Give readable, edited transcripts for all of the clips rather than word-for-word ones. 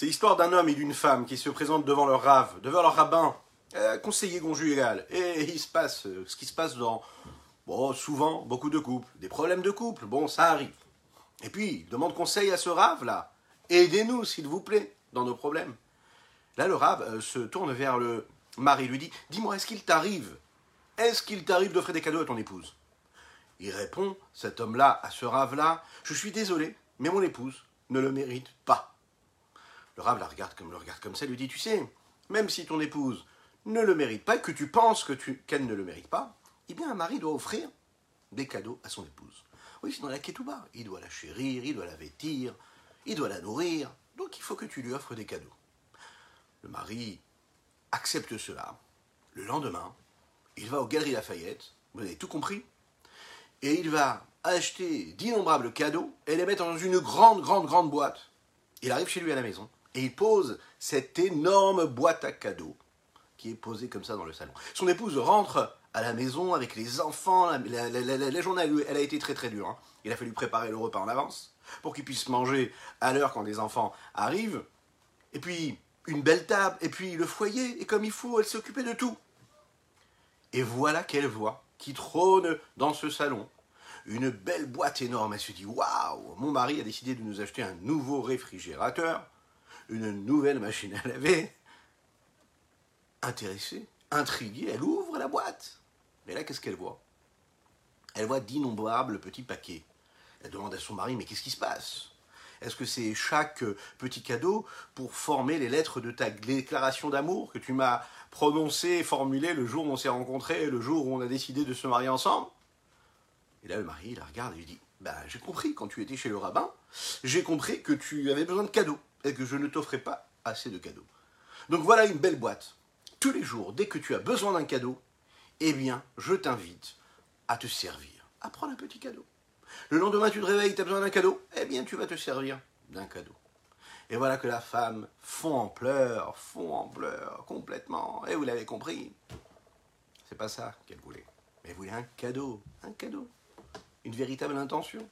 C'est l'histoire d'un homme et d'une femme qui se présentent devant leur rave, devant leur rabbin, conseiller conjugal. Et il se passe ce qui se passe dans, bon, souvent, beaucoup de couples. Des problèmes de couple, bon, ça arrive. Et puis, il demande conseil à ce rave-là. Aidez-nous, s'il vous plaît, dans nos problèmes. Là, le rave se tourne vers le mari, lui dit « Dis-moi, est-ce qu'il t'arrive d'offrir des cadeaux à ton épouse ?» Il répond, cet homme-là, à ce rave-là, « Je suis désolé, mais mon épouse ne le mérite pas. » Le rave le regarde comme ça, lui dit « Tu sais, même si ton épouse ne le mérite pas, que tu penses qu'elle ne le mérite pas, eh bien un mari doit offrir des cadeaux à son épouse. » Oui, c'est dans la ketouba. Il doit la chérir, il doit la vêtir, il doit la nourrir. Donc il faut que tu lui offres des cadeaux. Le mari accepte cela. Le lendemain, il va aux Galeries Lafayette, vous avez tout compris, et il va acheter d'innombrables cadeaux et les mettre dans une grande boîte. Il arrive chez lui à la maison et il pose cette énorme boîte à cadeaux qui est posée comme ça dans le salon. Son épouse rentre à la maison avec les enfants. La journée, elle a été très dure. Il a fallu préparer le repas en avance pour qu'ils puissent manger à l'heure quand les enfants arrivent. Et puis une belle table, et puis le foyer, et comme il faut, elle s'occupait de tout. Et voilà qu'elle voit, qui trône dans ce salon, une belle boîte énorme. Elle se dit « Waouh, mon mari a décidé de nous acheter un nouveau réfrigérateur, une nouvelle machine à laver. » Intéressée, intriguée, elle ouvre la boîte. Mais là, qu'est-ce qu'elle voit? Elle voit d'innombrables petits paquets. Elle demande à son mari « Mais qu'est-ce qui se passe ? Est-ce que c'est chaque petit cadeau pour former les lettres de ta déclaration d'amour que tu m'as prononcée et formulée le jour où on s'est rencontrés, le jour où on a décidé de se marier ensemble ?» Et là, le mari, il la regarde et lui dit « Ben, j'ai compris, quand tu étais chez le rabbin, j'ai compris que tu avais besoin de cadeaux et que je ne t'offrais pas assez de cadeaux. Donc voilà une belle boîte. Tous les jours, dès que tu as besoin d'un cadeau, eh bien, je t'invite à te servir, à prendre un petit cadeau. » Le lendemain, tu te réveilles, tu as besoin d'un cadeau, eh bien, tu vas te servir d'un cadeau. Et voilà que la femme fond en pleurs, complètement. Et vous l'avez compris, c'est pas ça qu'elle voulait. Mais elle voulait un cadeau, une véritable intention.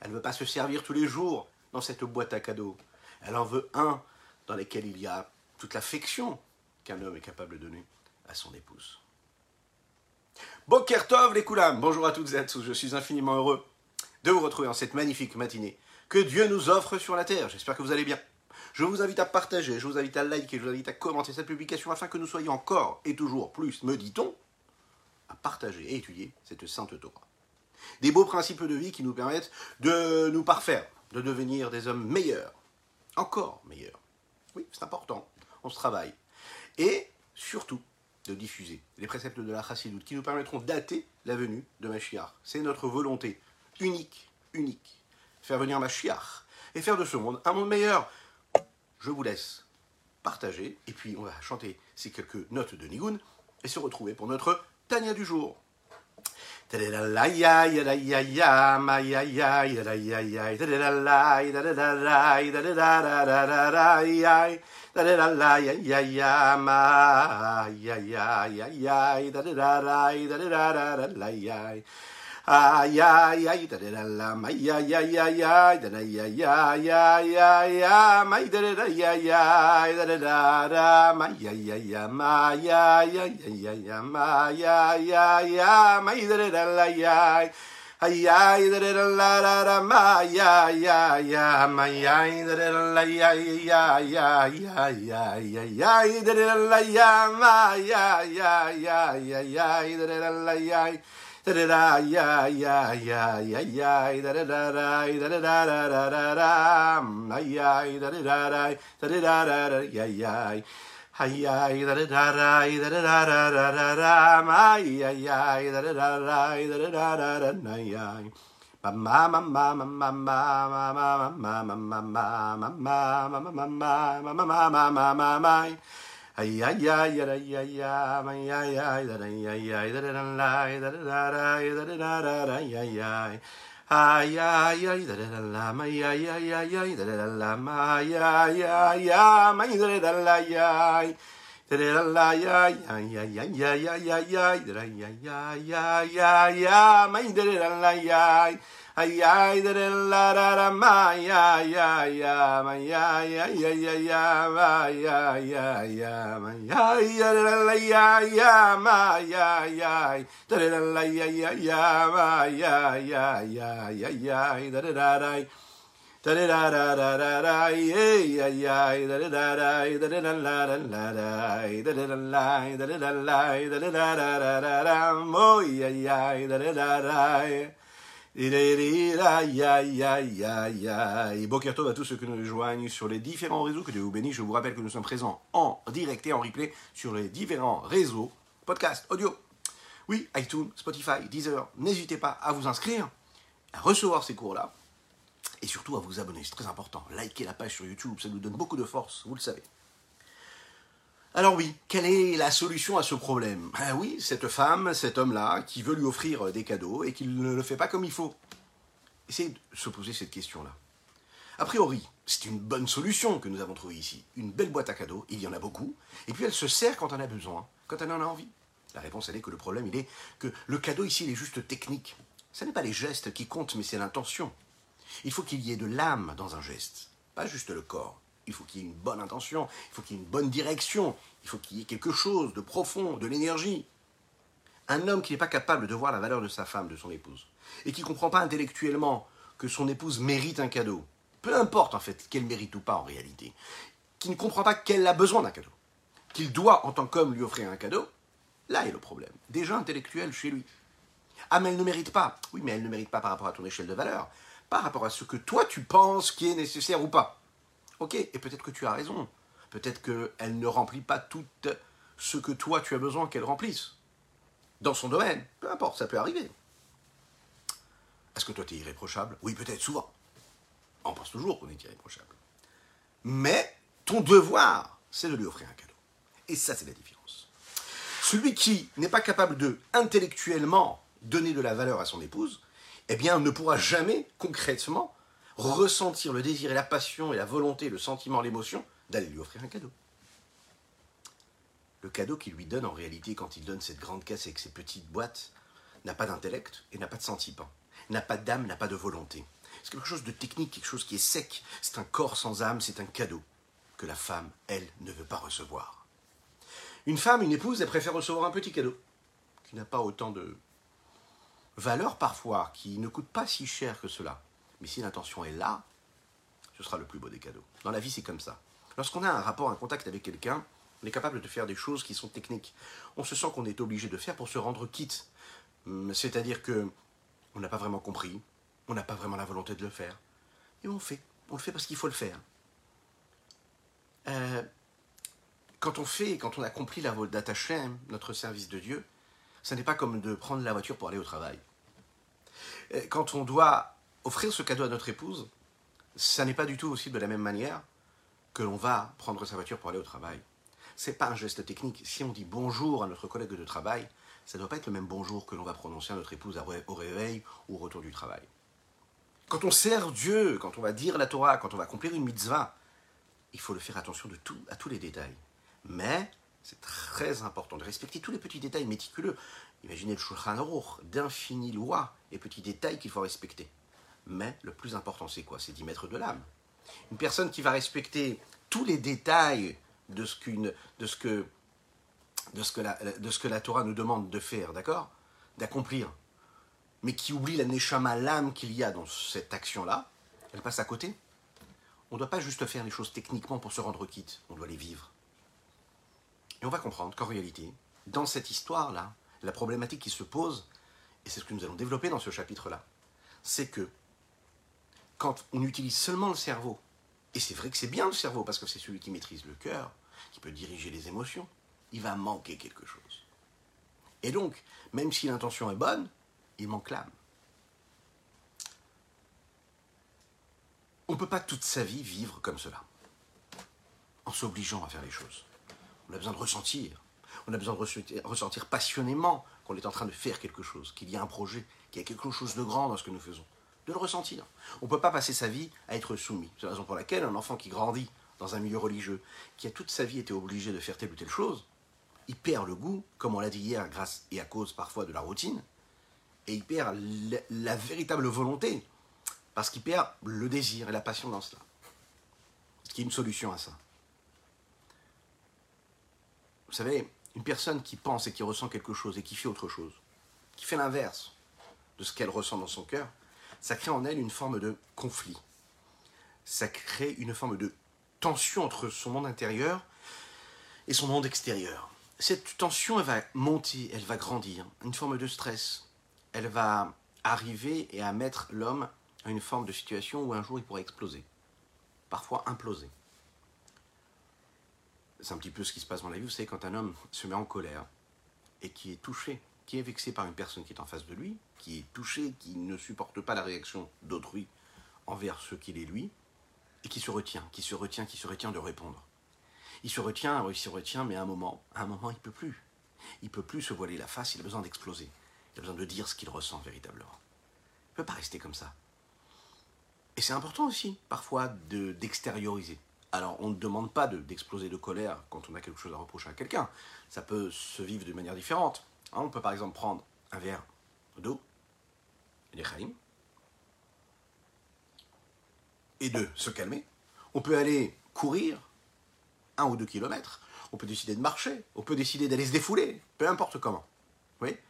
Elle ne veut pas se servir tous les jours dans cette boîte à cadeaux. Elle en veut un dans lequel il y a toute l'affection qu'un homme est capable de donner à son épouse. Bokertov les Koulam, bonjour à toutes et à tous, je suis infiniment heureux de vous retrouver en cette magnifique matinée que Dieu nous offre sur la terre. J'espère que vous allez bien. Je vous invite à partager, je vous invite à liker, je vous invite à commenter cette publication afin que nous soyons encore et toujours plus, me dit-on, à partager et étudier cette sainte Torah. Des beaux principes de vie qui nous permettent de nous parfaire, de devenir des hommes meilleurs, encore meilleurs. Oui, c'est important, on se travaille. Et surtout, de diffuser les préceptes de la Chassidoute qui nous permettront dater la venue de Mashiach. C'est notre volonté unique, faire venir Mashiach et faire de ce monde un monde meilleur. Je vous laisse partager et puis on va chanter ces quelques notes de Nigoun et se retrouver pour notre Tanya du jour. Da da la ya ya ya ma ya ya ya ya da da la ya ah ya ya da da la ma ya ya ya ya da ya ya ya ya ya ma da ya ya da da ma ya ya ya ma ya ya ya ya ma ya ya ya ma da la ya Ayay da la la la ma ya ya ya ma ya da la ya ya ya ya ya ya da la ya ma ya ya ya ya ya da la ya da ya ya ya ya ya da ma ya da ya ya Ayay da da ma ayay da da ayay ma ayay Ayay da da la ma ayay da la ma ayay ma da la ayay da la ayay ayay ayay da ayay ayay ma da la ayay Bokertov à tous ceux que nous rejoignent sur les différents réseaux, que Dieu vous bénisse. Je vous rappelle que nous sommes présents en direct et en replay sur les différents réseaux, podcast, audio, oui, iTunes, Spotify, Deezer. N'hésitez pas à vous inscrire, à recevoir ces cours-là et surtout à vous abonner, c'est très important. Likez la page sur YouTube, ça nous donne beaucoup de force, vous le savez. Alors oui, quelle est la solution à ce problème? Ah oui, cette femme, cet homme-là, qui veut lui offrir des cadeaux et qui ne le fait pas comme il faut. Essayez de se poser cette question-là. A priori, c'est une bonne solution que nous avons trouvée ici. Une belle boîte à cadeaux, il y en a beaucoup, et puis elle se sert quand on a besoin, quand on en a envie. La réponse, elle est que le problème, il est que le cadeau ici, il est juste technique. Ce n'est pas les gestes qui comptent, mais c'est l'intention. Il faut qu'il y ait de l'âme dans un geste, pas juste le corps. Il faut qu'il y ait une bonne intention, il faut qu'il y ait une bonne direction, il faut qu'il y ait quelque chose de profond, de l'énergie. Un homme qui n'est pas capable de voir la valeur de sa femme, de son épouse, et qui ne comprend pas intellectuellement que son épouse mérite un cadeau, peu importe en fait qu'elle mérite ou pas en réalité, qui ne comprend pas qu'elle a besoin d'un cadeau, qu'il doit en tant qu'homme lui offrir un cadeau, là est le problème, déjà intellectuel chez lui. Ah mais elle ne mérite pas, oui mais elle ne mérite pas par rapport à ton échelle de valeur, par rapport à ce que toi tu penses qui est nécessaire ou pas. Ok, et peut-être que tu as raison, peut-être qu'elle ne remplit pas tout ce que toi tu as besoin qu'elle remplisse, dans son domaine, peu importe, ça peut arriver. Est-ce que toi tu es irréprochable? Oui, peut-être, souvent. On pense toujours qu'on est irréprochable. Mais ton devoir, c'est de lui offrir un cadeau. Et ça, c'est la différence. Celui qui n'est pas capable de, intellectuellement, donner de la valeur à son épouse, eh bien, ne pourra jamais, concrètement, ressentir le désir et la passion et la volonté, le sentiment, l'émotion, d'aller lui offrir un cadeau. Le cadeau qu'il lui donne en réalité quand il donne cette grande caisse avec ses petites boîtes n'a pas d'intellect et n'a pas de sentiment, n'a pas d'âme, n'a pas de volonté. C'est quelque chose de technique, quelque chose qui est sec. C'est un corps sans âme, c'est un cadeau que la femme, elle, ne veut pas recevoir. Une femme, une épouse, elle préfère recevoir un petit cadeau qui n'a pas autant de valeur parfois, qui ne coûte pas si cher que cela. Mais si l'intention est là, ce sera le plus beau des cadeaux. Dans la vie, c'est comme ça. Lorsqu'on a un rapport, un contact avec quelqu'un, on est capable de faire des choses qui sont techniques. On se sent qu'on est obligé de faire pour se rendre quitte. C'est-à-dire que on n'a pas vraiment compris, on n'a pas vraiment la volonté de le faire. Et on le fait parce qu'il faut le faire. Quand on accomplit la vodat Hachem, notre service de Dieu, ça n'est pas comme de prendre la voiture pour aller au travail. Quand on doit offrir ce cadeau à notre épouse, ça n'est pas du tout aussi de la même manière que l'on va prendre sa voiture pour aller au travail. Ce n'est pas un geste technique. Si on dit bonjour à notre collègue de travail, ça ne doit pas être le même bonjour que l'on va prononcer à notre épouse au réveil ou au retour du travail. Quand on sert Dieu, quand on va dire la Torah, quand on va accomplir une mitzvah, il faut le faire attention à tous les détails. Mais c'est très important de respecter tous les petits détails méticuleux. Imaginez le Shulchan Arouch, d'infinies lois et petits détails qu'il faut respecter. Mais le plus important, c'est quoi? C'est d'y mettre de l'âme. Une personne qui va respecter tous les détails de ce que la Torah nous demande de faire, d'accord, d'accomplir, mais qui oublie la nechama, l'âme qu'il y a dans cette action-là, elle passe à côté. On ne doit pas juste faire les choses techniquement pour se rendre quitte, on doit les vivre. Et on va comprendre qu'en réalité, dans cette histoire-là, la problématique qui se pose, et c'est ce que nous allons développer dans ce chapitre-là, c'est que quand on utilise seulement le cerveau, et c'est vrai que c'est bien le cerveau, parce que c'est celui qui maîtrise le cœur, qui peut diriger les émotions, il va manquer quelque chose. Et donc, même si l'intention est bonne, il manque l'âme. On ne peut pas toute sa vie vivre comme cela, en s'obligeant à faire les choses. On a besoin de ressentir, on a besoin de ressentir passionnément qu'on est en train de faire quelque chose, qu'il y a un projet, qu'il y a quelque chose de grand dans ce que nous faisons. De le ressentir. On ne peut pas passer sa vie à être soumis. C'est la raison pour laquelle un enfant qui grandit dans un milieu religieux, qui a toute sa vie été obligé de faire telle ou telle chose, il perd le goût, comme on l'a dit hier, grâce et à cause parfois de la routine, et il perd la véritable volonté, parce qu'il perd le désir et la passion dans cela. Est-ce qu'il y a une solution à ça? Vous savez, une personne qui pense et qui ressent quelque chose et qui fait autre chose, qui fait l'inverse de ce qu'elle ressent dans son cœur, ça crée en elle une forme de conflit. Ça crée une forme de tension entre son monde intérieur et son monde extérieur. Cette tension, elle va monter, elle va grandir, une forme de stress. Elle va arriver et à mettre l'homme à une forme de situation où un jour il pourrait exploser, parfois imploser. C'est un petit peu ce qui se passe dans la vie. Vous savez, quand un homme se met en colère et qui est touché, qui est vexé par une personne qui est en face de lui, qui est touché, qui ne supporte pas la réaction d'autrui envers ce qu'il est lui, et qui se retient de répondre. Il se retient, mais à un moment, il peut plus. Il peut plus se voiler la face, il a besoin d'exploser. Il a besoin de dire ce qu'il ressent véritablement. Il ne peut pas rester comme ça. Et c'est important aussi, parfois, d'extérioriser. Alors, on ne demande pas d'exploser de colère quand on a quelque chose à reprocher à quelqu'un. Ça peut se vivre de manière différente. Hein, on peut par exemple prendre un verre d'eau, des Khalim, et de se calmer. On peut aller courir 1 ou 2 kilomètres. On peut décider de marcher. On peut décider d'aller se défouler, peu importe comment. Vous voyez ?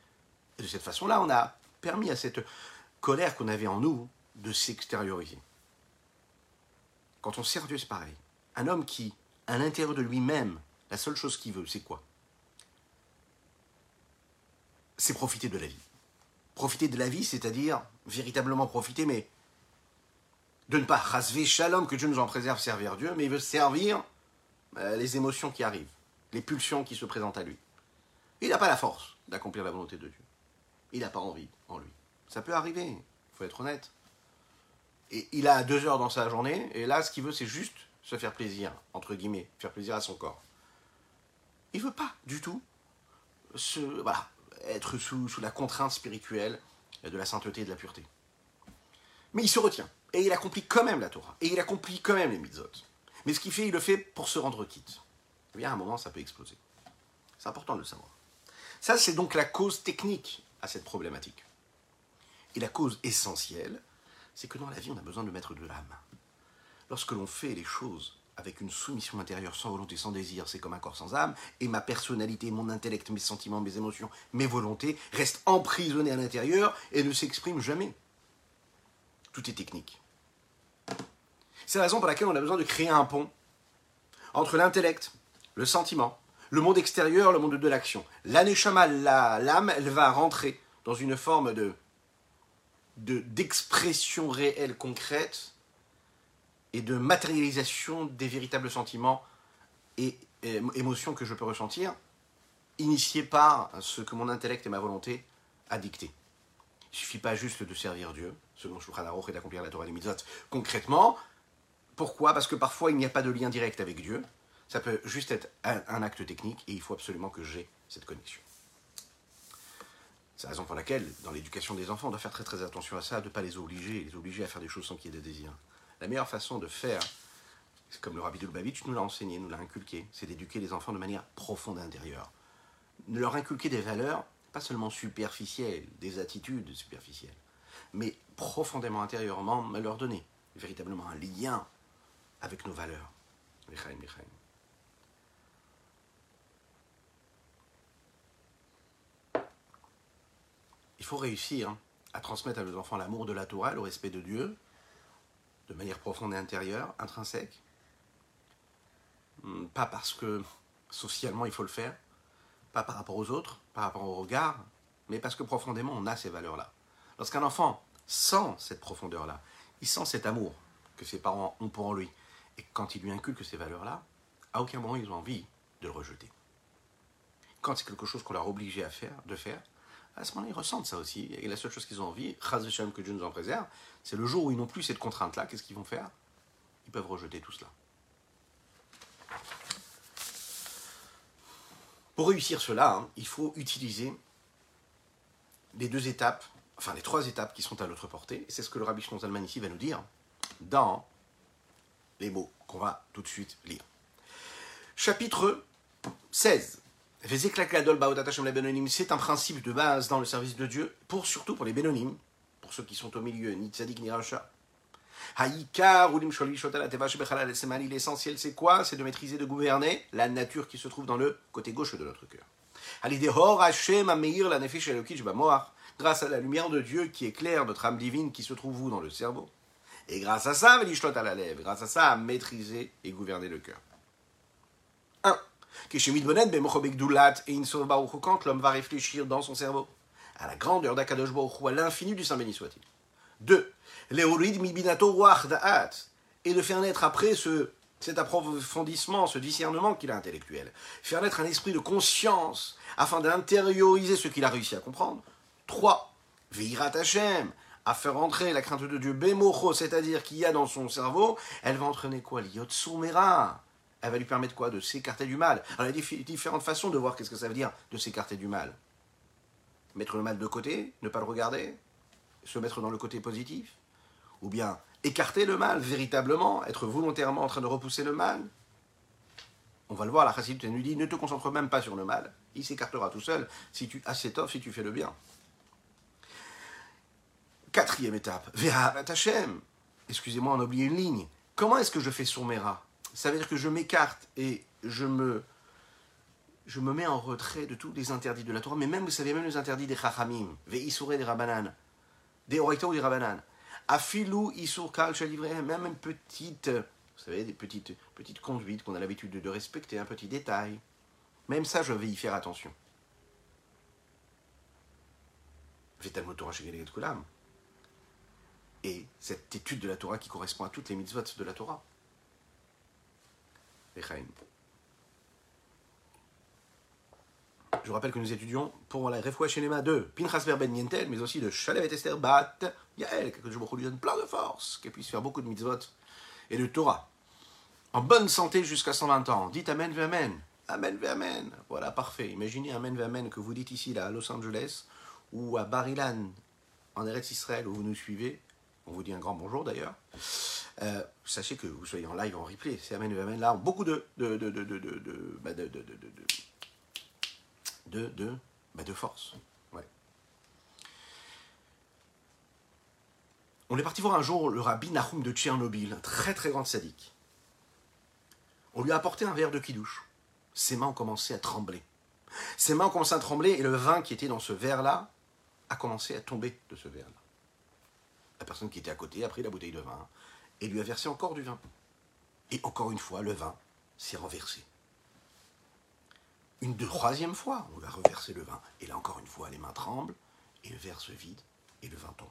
Et de cette façon-là, on a permis à cette colère qu'on avait en nous de s'extérioriser. Quand on sert Dieu, c'est pareil. Un homme qui, à l'intérieur de lui-même, la seule chose qu'il veut, c'est quoi? C'est profiter de la vie. Profiter de la vie, c'est-à-dire véritablement profiter, mais de ne pas rasver shalom, que Dieu nous en préserve, servir Dieu, mais il veut servir les émotions qui arrivent, les pulsions qui se présentent à lui. Il n'a pas la force d'accomplir la volonté de Dieu. Il n'a pas envie en lui. Ça peut arriver, il faut être honnête. Et il a 2 heures dans sa journée, et là, ce qu'il veut, c'est juste se faire plaisir, entre guillemets, faire plaisir à son corps. Il ne veut pas du tout être sous la contrainte spirituelle de la sainteté et de la pureté. Mais il se retient, et il accomplit quand même la Torah, et il accomplit quand même les mitzvot. Mais ce qu'il fait, il le fait pour se rendre quitte. Et bien, à un moment, ça peut exploser. C'est important de le savoir. Ça, c'est donc la cause technique à cette problématique. Et la cause essentielle, c'est que dans la vie, on a besoin de mettre de l'âme. Lorsque l'on fait les choses avec une soumission intérieure, sans volonté, sans désir, c'est comme un corps sans âme, et ma personnalité, mon intellect, mes sentiments, mes émotions, mes volontés restent emprisonnés à l'intérieur et ne s'expriment jamais. Tout est technique. C'est la raison pour laquelle on a besoin de créer un pont entre l'intellect, le sentiment, le monde extérieur, le monde de l'action. La nechama, l'âme, elle va rentrer dans une forme d'expression réelle, concrète, et de matérialisation des véritables sentiments et émotions que je peux ressentir, initiés par ce que mon intellect et ma volonté a dicté. Il ne suffit pas juste de servir Dieu, selon Shulchan Arouch, et d'accomplir la Torah et les mitzvot concrètement. Pourquoi ? Parce que parfois, il n'y a pas de lien direct avec Dieu. Ça peut juste être un acte technique et il faut absolument que j'ai cette connexion. C'est la raison pour laquelle, dans l'éducation des enfants, on doit faire très très attention à ça, de ne pas les obliger à faire des choses sans qu'il y ait des désirs. La meilleure façon de faire, c'est comme le rabbi de Lubavitch nous l'a enseigné, nous l'a inculqué, c'est d'éduquer les enfants de manière profonde intérieure. Leur inculquer des valeurs, pas seulement superficielles, des attitudes superficielles, mais profondément intérieurement, leur donner véritablement un lien avec nos valeurs. Michaim. Il faut réussir à transmettre à nos enfants l'amour de la Torah, le respect de Dieu, de manière profonde et intérieure, intrinsèque. Pas parce que socialement il faut le faire, pas par rapport aux autres, par rapport au regard, mais parce que profondément on a ces valeurs-là. Lorsqu'un enfant sent cette profondeur-là, il sent cet amour que ses parents ont pour lui, et quand il lui inculque ces valeurs-là, à aucun moment ils ont envie de le rejeter. Quand c'est quelque chose qu'on leur a obligé de faire, à ce moment-là, ils ressentent ça aussi. Et la seule chose qu'ils ont envie, Chas v'Shem, que Dieu nous en préserve, c'est le jour où ils n'ont plus cette contrainte-là, qu'est-ce qu'ils vont faire? Ils peuvent rejeter tout cela. Pour réussir cela, il faut utiliser les 3 étapes qui sont à notre portée. Et c'est ce que le Rabbi Shneur Zalman ici va nous dire dans les mots qu'on va tout de suite lire. Chapitre 16. C'est un principe de base dans le service de Dieu, surtout pour les Bénonymes, pour ceux qui sont au milieu, ni Tzaddik ni Racha. L'essentiel c'est quoi? C'est de maîtriser, de gouverner la nature qui se trouve dans le côté gauche de notre cœur. Grâce à la lumière de Dieu qui éclaire notre âme divine qui se trouve où? Dans le cerveau. Et grâce à ça, grâce à ça, à maîtriser et gouverner le cœur. 1. Quand l'homme va réfléchir dans son cerveau à la grandeur d'Akadosh Baoukou, à l'infini du Saint béni soit-il. 2. Et de faire naître après cet approfondissement, ce discernement qu'il a intellectuel, faire naître un esprit de conscience afin d'intérioriser ce qu'il a réussi à comprendre. 3. Veirat Hachem, à faire entrer la crainte de Dieu, Bemocho, c'est-à-dire qu'il y a dans son cerveau, elle va entraîner quoi? L'yotsumera. Elle va lui permettre quoi? De s'écarter du mal. Alors il y a différentes façons de voir qu'est-ce que ça veut dire de s'écarter du mal. Mettre le mal de côté, ne pas le regarder, se mettre dans le côté positif, ou bien écarter le mal véritablement, être volontairement en train de repousser le mal. On va le voir, la Chassidoute nous dit, ne te concentre même pas sur le mal, il s'écartera tout seul, si tu assétov, si tu fais le bien. 4e étape, Veirat Hachem. Excusez-moi, on a oublié une ligne. Comment est-ce que je fais sourméra? Ça veut dire que je m'écarte et je me mets en retrait de tous les interdits de la Torah, mais même, vous savez, même les interdits des Chachamim, Veisure des Rabanan, des Oraita ou des Rabanan, Afilou Isur Kal Shalivrehem, même une petite, vous savez, des petites conduites qu'on a l'habitude de respecter, un petit détail. Même ça, je vais y faire attention. Vetalmud Torah chez Galeries Koulam. Et cette étude de la Torah qui correspond à toutes les mitzvot de la Torah. Je vous rappelle que nous étudions pour la Refoua Shenema de Pinchas Ben Yentel, mais aussi de Shalev et Esther Bat Yael, que je lui donne plein de force, qu'elle puisse faire beaucoup de mitzvot et de Torah. En bonne santé jusqu'à 120 ans. Dites Amen v'Amen. Amen v'Amen. Voilà, parfait. Imaginez Amen v'Amen que vous dites ici, là, à Los Angeles, ou à Bar Ilan, en Eretz Israël, où vous nous suivez. On vous dit un grand bonjour d'ailleurs. Sachez que vous soyez en live, en replay. C'est Amen v'Amen. Là, beaucoup de force. Ouais. On est parti voir un jour le rabbi Nahum de Tchernobyl, un très très grand tzaddik. On lui a apporté un verre de kidouche. Ses mains ont commencé à trembler. Ses mains ont commencé à trembler et le vin qui était dans ce verre-là a commencé à tomber de ce verre-là. La personne qui était à côté a pris la bouteille de vin et lui a versé encore du vin. Et encore une fois, le vin s'est renversé. Une troisième fois, on lui a reversé le vin. Et là, encore une fois, les mains tremblent, et le verre se vide, et le vin tombe.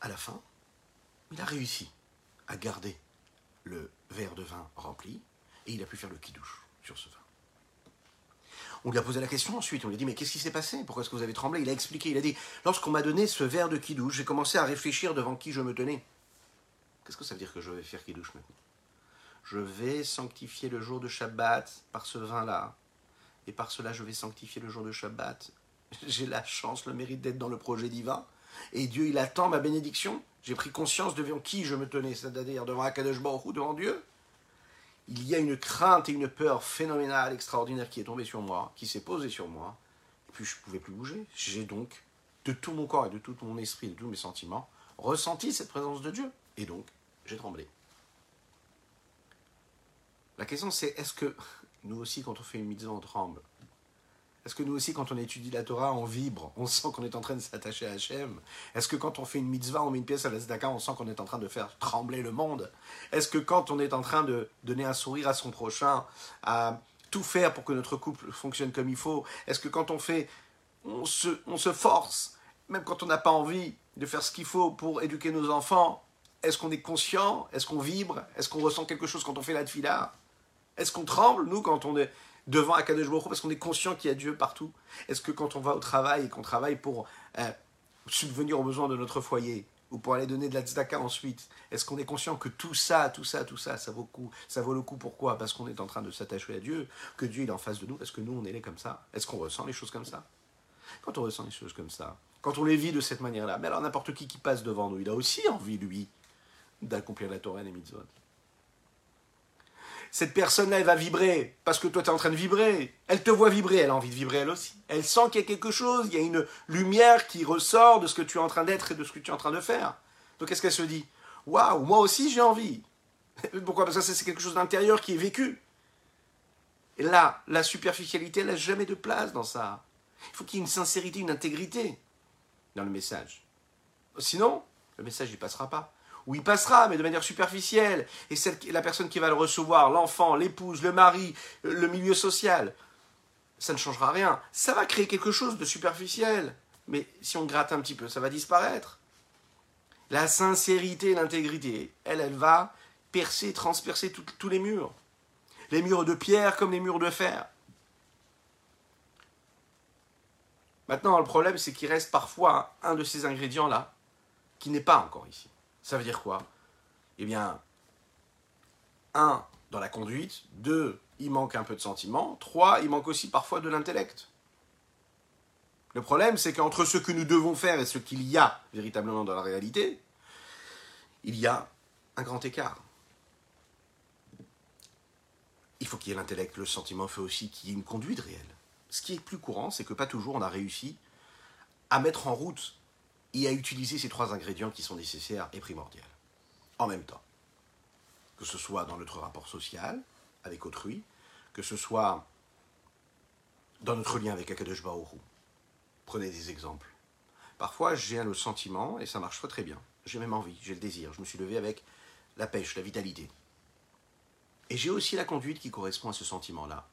À la fin, il a réussi à garder le verre de vin rempli, et il a pu faire le kidouche sur ce vin. On lui a posé la question ensuite, on lui a dit « Mais qu'est-ce qui s'est passé? Pourquoi est-ce que vous avez tremblé ?» Il a expliqué, il a dit « Lorsqu'on m'a donné ce verre de kidouche, j'ai commencé à réfléchir devant qui je me tenais. » Qu'est-ce que ça veut dire que je vais faire kidouche maintenant? Je vais sanctifier le jour de Shabbat par ce vin-là. Et par cela, je vais sanctifier le jour de Shabbat. J'ai la chance, le mérite d'être dans le projet divin. Et Dieu, il attend ma bénédiction. J'ai pris conscience devant qui je me tenais, c'est-à-dire devant Akadosh Baruch, devant Dieu. Il y a une crainte et une peur phénoménale, extraordinaire qui est tombée sur moi, qui s'est posée sur moi. Et puis, je ne pouvais plus bouger. J'ai donc, de tout mon corps et de tout mon esprit, de tous mes sentiments, ressenti cette présence de Dieu. Et donc, j'ai tremblé. La question c'est, est-ce que nous aussi quand on fait une mitzvah on tremble? Est-ce que nous aussi quand on étudie la Torah on vibre, on sent qu'on est en train de s'attacher à Hachem? Est-ce que quand on fait une mitzvah on met une pièce à la tzedaka, on sent qu'on est en train de faire trembler le monde? Est-ce que quand on est en train de donner un sourire à son prochain, à tout faire pour que notre couple fonctionne comme il faut? Est-ce que quand on fait, on se force, même quand on n'a pas envie de faire ce qu'il faut pour éduquer nos enfants? Est-ce qu'on est conscient? Est-ce qu'on vibre? Est-ce qu'on ressent quelque chose quand on fait la tfilah? Est-ce qu'on tremble, nous, quand on est devant Akadosh Baruch Hu, parce qu'on est conscient qu'il y a Dieu partout? Est-ce que quand on va au travail et qu'on travaille pour subvenir aux besoins de notre foyer, ou pour aller donner de la tzedaka ensuite, est-ce qu'on est conscient que tout ça, ça vaut le coup? Pourquoi? Parce qu'on est en train de s'attacher à Dieu, que Dieu il est en face de nous, parce que nous, on est là comme ça. Est-ce qu'on ressent les choses comme ça? Quand on ressent les choses comme ça, quand on les vit de cette manière-là, mais alors n'importe qui passe devant nous, il a aussi envie, lui, d'accomplir la Torah et les mitzvot. Cette personne-là, elle va vibrer parce que toi, tu es en train de vibrer. Elle te voit vibrer, elle a envie de vibrer elle aussi. Elle sent qu'il y a quelque chose, il y a une lumière qui ressort de ce que tu es en train d'être et de ce que tu es en train de faire. Donc, qu'est-ce qu'elle se dit ? Waouh, moi aussi, j'ai envie. Pourquoi ? Parce que c'est quelque chose d'intérieur qui est vécu. Et là, la superficialité, elle n'a jamais de place dans ça. Il faut qu'il y ait une sincérité, une intégrité dans le message. Sinon, le message, il ne passera pas. Ou il passera, mais de manière superficielle. Et la personne qui va le recevoir, l'enfant, l'épouse, le mari, le milieu social, ça ne changera rien. Ça va créer quelque chose de superficiel. Mais si on gratte un petit peu, ça va disparaître. La sincérité, l'intégrité, elle va percer, transpercer tous les murs. Les murs de pierre comme les murs de fer. Maintenant, le problème, c'est qu'il reste parfois un de ces ingrédients-là qui n'est pas encore ici. Ça veut dire quoi ? Eh bien, 1, dans la conduite, 2, il manque un peu de sentiment, 3, il manque aussi parfois de l'intellect. Le problème, c'est qu'entre ce que nous devons faire et ce qu'il y a véritablement dans la réalité, il y a un grand écart. Il faut qu'il y ait l'intellect, le sentiment, il faut aussi qu'il y ait une conduite réelle. Ce qui est plus courant, c'est que pas toujours on a réussi à mettre en route et à utiliser ces 3 ingrédients qui sont nécessaires et primordiaux en même temps. Que ce soit dans notre rapport social avec autrui, que ce soit dans notre lien avec Akadosh Baoukou. Prenez des exemples. Parfois, j'ai le sentiment, et ça marche pas très bien, j'ai même envie, j'ai le désir, je me suis levé avec la pêche, la vitalité. Et j'ai aussi la conduite qui correspond à ce sentiment-là,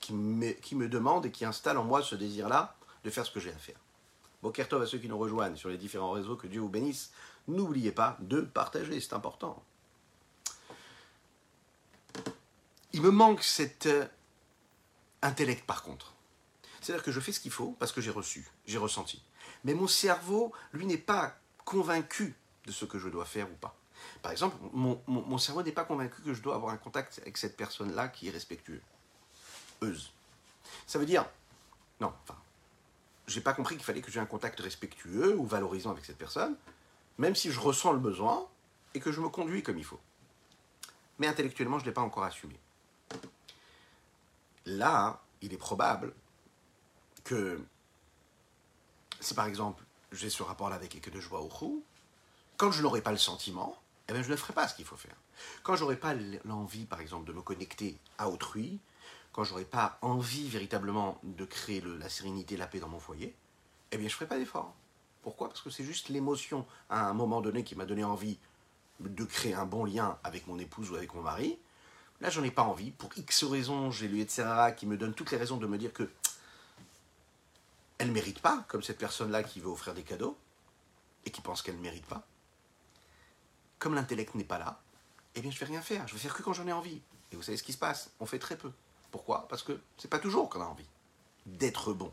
qui me demande et qui installe en moi ce désir-là de faire ce que j'ai à faire. Bokertov à ceux qui nous rejoignent sur les différents réseaux, que Dieu vous bénisse. N'oubliez pas de partager, c'est important. Il me manque cet intellect par contre. C'est-à-dire que je fais ce qu'il faut parce que j'ai reçu, j'ai ressenti. Mais mon cerveau, lui, n'est pas convaincu de ce que je dois faire ou pas. Par exemple, mon cerveau n'est pas convaincu que je dois avoir un contact avec cette personne-là qui est respectueuse. Ça veut dire... Non, enfin... J'ai pas compris qu'il fallait que j'ai un contact respectueux ou valorisant avec cette personne, même si je ressens le besoin et que je me conduis comme il faut. Mais intellectuellement, je ne l'ai pas encore assumé. Là, il est probable que, si par exemple, j'ai ce rapport-là avec Akadosh Baoukou, quand je n'aurai pas le sentiment, eh bien, je ne ferai pas ce qu'il faut faire. Quand je n'aurai pas l'envie, par exemple, de me connecter à autrui, quand je n'aurai pas envie véritablement de créer la sérénité, la paix dans mon foyer, eh bien je ne ferai pas d'effort. Pourquoi ? Parce que c'est juste l'émotion à un moment donné qui m'a donné envie de créer un bon lien avec mon épouse ou avec mon mari. Là, j'en ai pas envie. Pour X raisons, j'ai le Yetzera qui me donne toutes les raisons de me dire que elle ne mérite pas, comme cette personne-là qui veut offrir des cadeaux et qui pense qu'elle ne mérite pas. Comme l'intellect n'est pas là, eh bien je ne vais rien faire. Je vais faire que quand j'en ai envie. Et vous savez ce qui se passe ? On fait très peu. Pourquoi ? Parce que c'est pas toujours qu'on a envie d'être bon.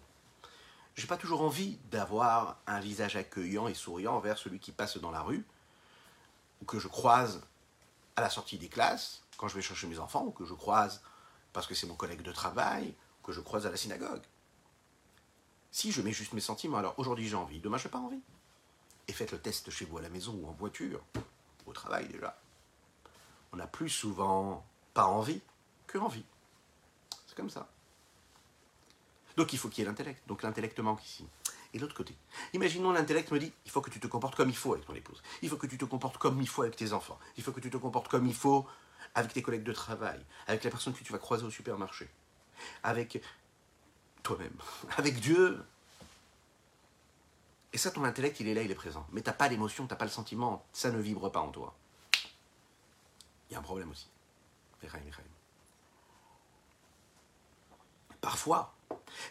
J'ai pas toujours envie d'avoir un visage accueillant et souriant envers celui qui passe dans la rue, ou que je croise à la sortie des classes, quand je vais chercher mes enfants, ou que je croise parce que c'est mon collègue de travail, ou que je croise à la synagogue. Si je mets juste mes sentiments, alors aujourd'hui j'ai envie, demain je n'ai pas envie. Et faites le test chez vous à la maison ou en voiture, au travail déjà. On a plus souvent pas envie que envie. Comme ça. Donc il faut qu'il y ait l'intellect. Donc l'intellect manque ici. Et l'autre côté. Imaginons l'intellect me dit, il faut que tu te comportes comme il faut avec ton épouse. Il faut que tu te comportes comme il faut avec tes enfants. Il faut que tu te comportes comme il faut avec tes collègues de travail, avec la personne que tu vas croiser au supermarché, avec toi-même, avec Dieu. Et ça, ton intellect, il est là, il est présent. Mais t'as pas l'émotion, t'as pas le sentiment, ça ne vibre pas en toi. Il y a un problème aussi.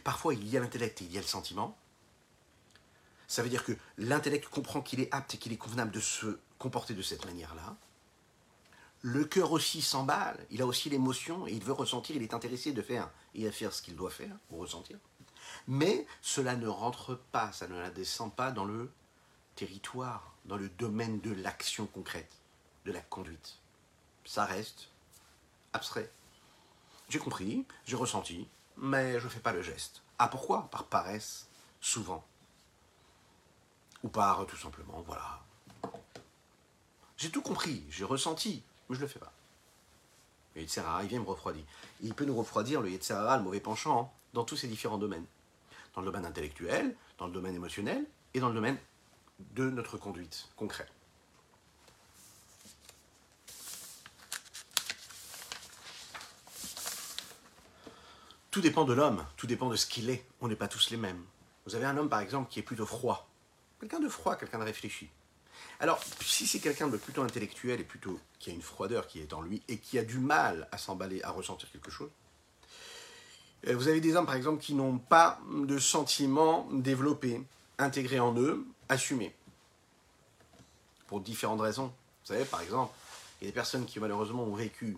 Parfois, il y a l'intellect et il y a le sentiment. Ça veut dire que l'intellect comprend qu'il est apte et qu'il est convenable de se comporter de cette manière-là. Le cœur aussi s'emballe, il a aussi l'émotion et il veut ressentir, il est intéressé de faire et à faire ce qu'il doit faire pour ressentir. Mais cela ne rentre pas, ça ne la descend pas dans le territoire, dans le domaine de l'action concrète, de la conduite. Ça reste abstrait. J'ai compris, j'ai ressenti, mais je ne fais pas le geste. Ah, pourquoi ? Par paresse, souvent. Ou par, tout simplement, voilà. J'ai tout compris, j'ai ressenti, mais je ne le fais pas. Le Yetzera il vient me refroidir. Il peut nous refroidir, le Yetzera, le mauvais penchant, hein, dans tous ces différents domaines. Dans le domaine intellectuel, dans le domaine émotionnel et dans le domaine de notre conduite concrète. Tout dépend de l'homme, tout dépend de ce qu'il est. On n'est pas tous les mêmes. Vous avez un homme, par exemple, qui est plutôt froid. Quelqu'un de froid, quelqu'un de réfléchi. Alors, si c'est quelqu'un de plutôt intellectuel et plutôt qui a une froideur qui est en lui et qui a du mal à s'emballer, à ressentir quelque chose, vous avez des hommes, par exemple, qui n'ont pas de sentiments développés, intégrés en eux, assumés. Pour différentes raisons. Vous savez, par exemple, il y a des personnes qui, malheureusement, ont vécu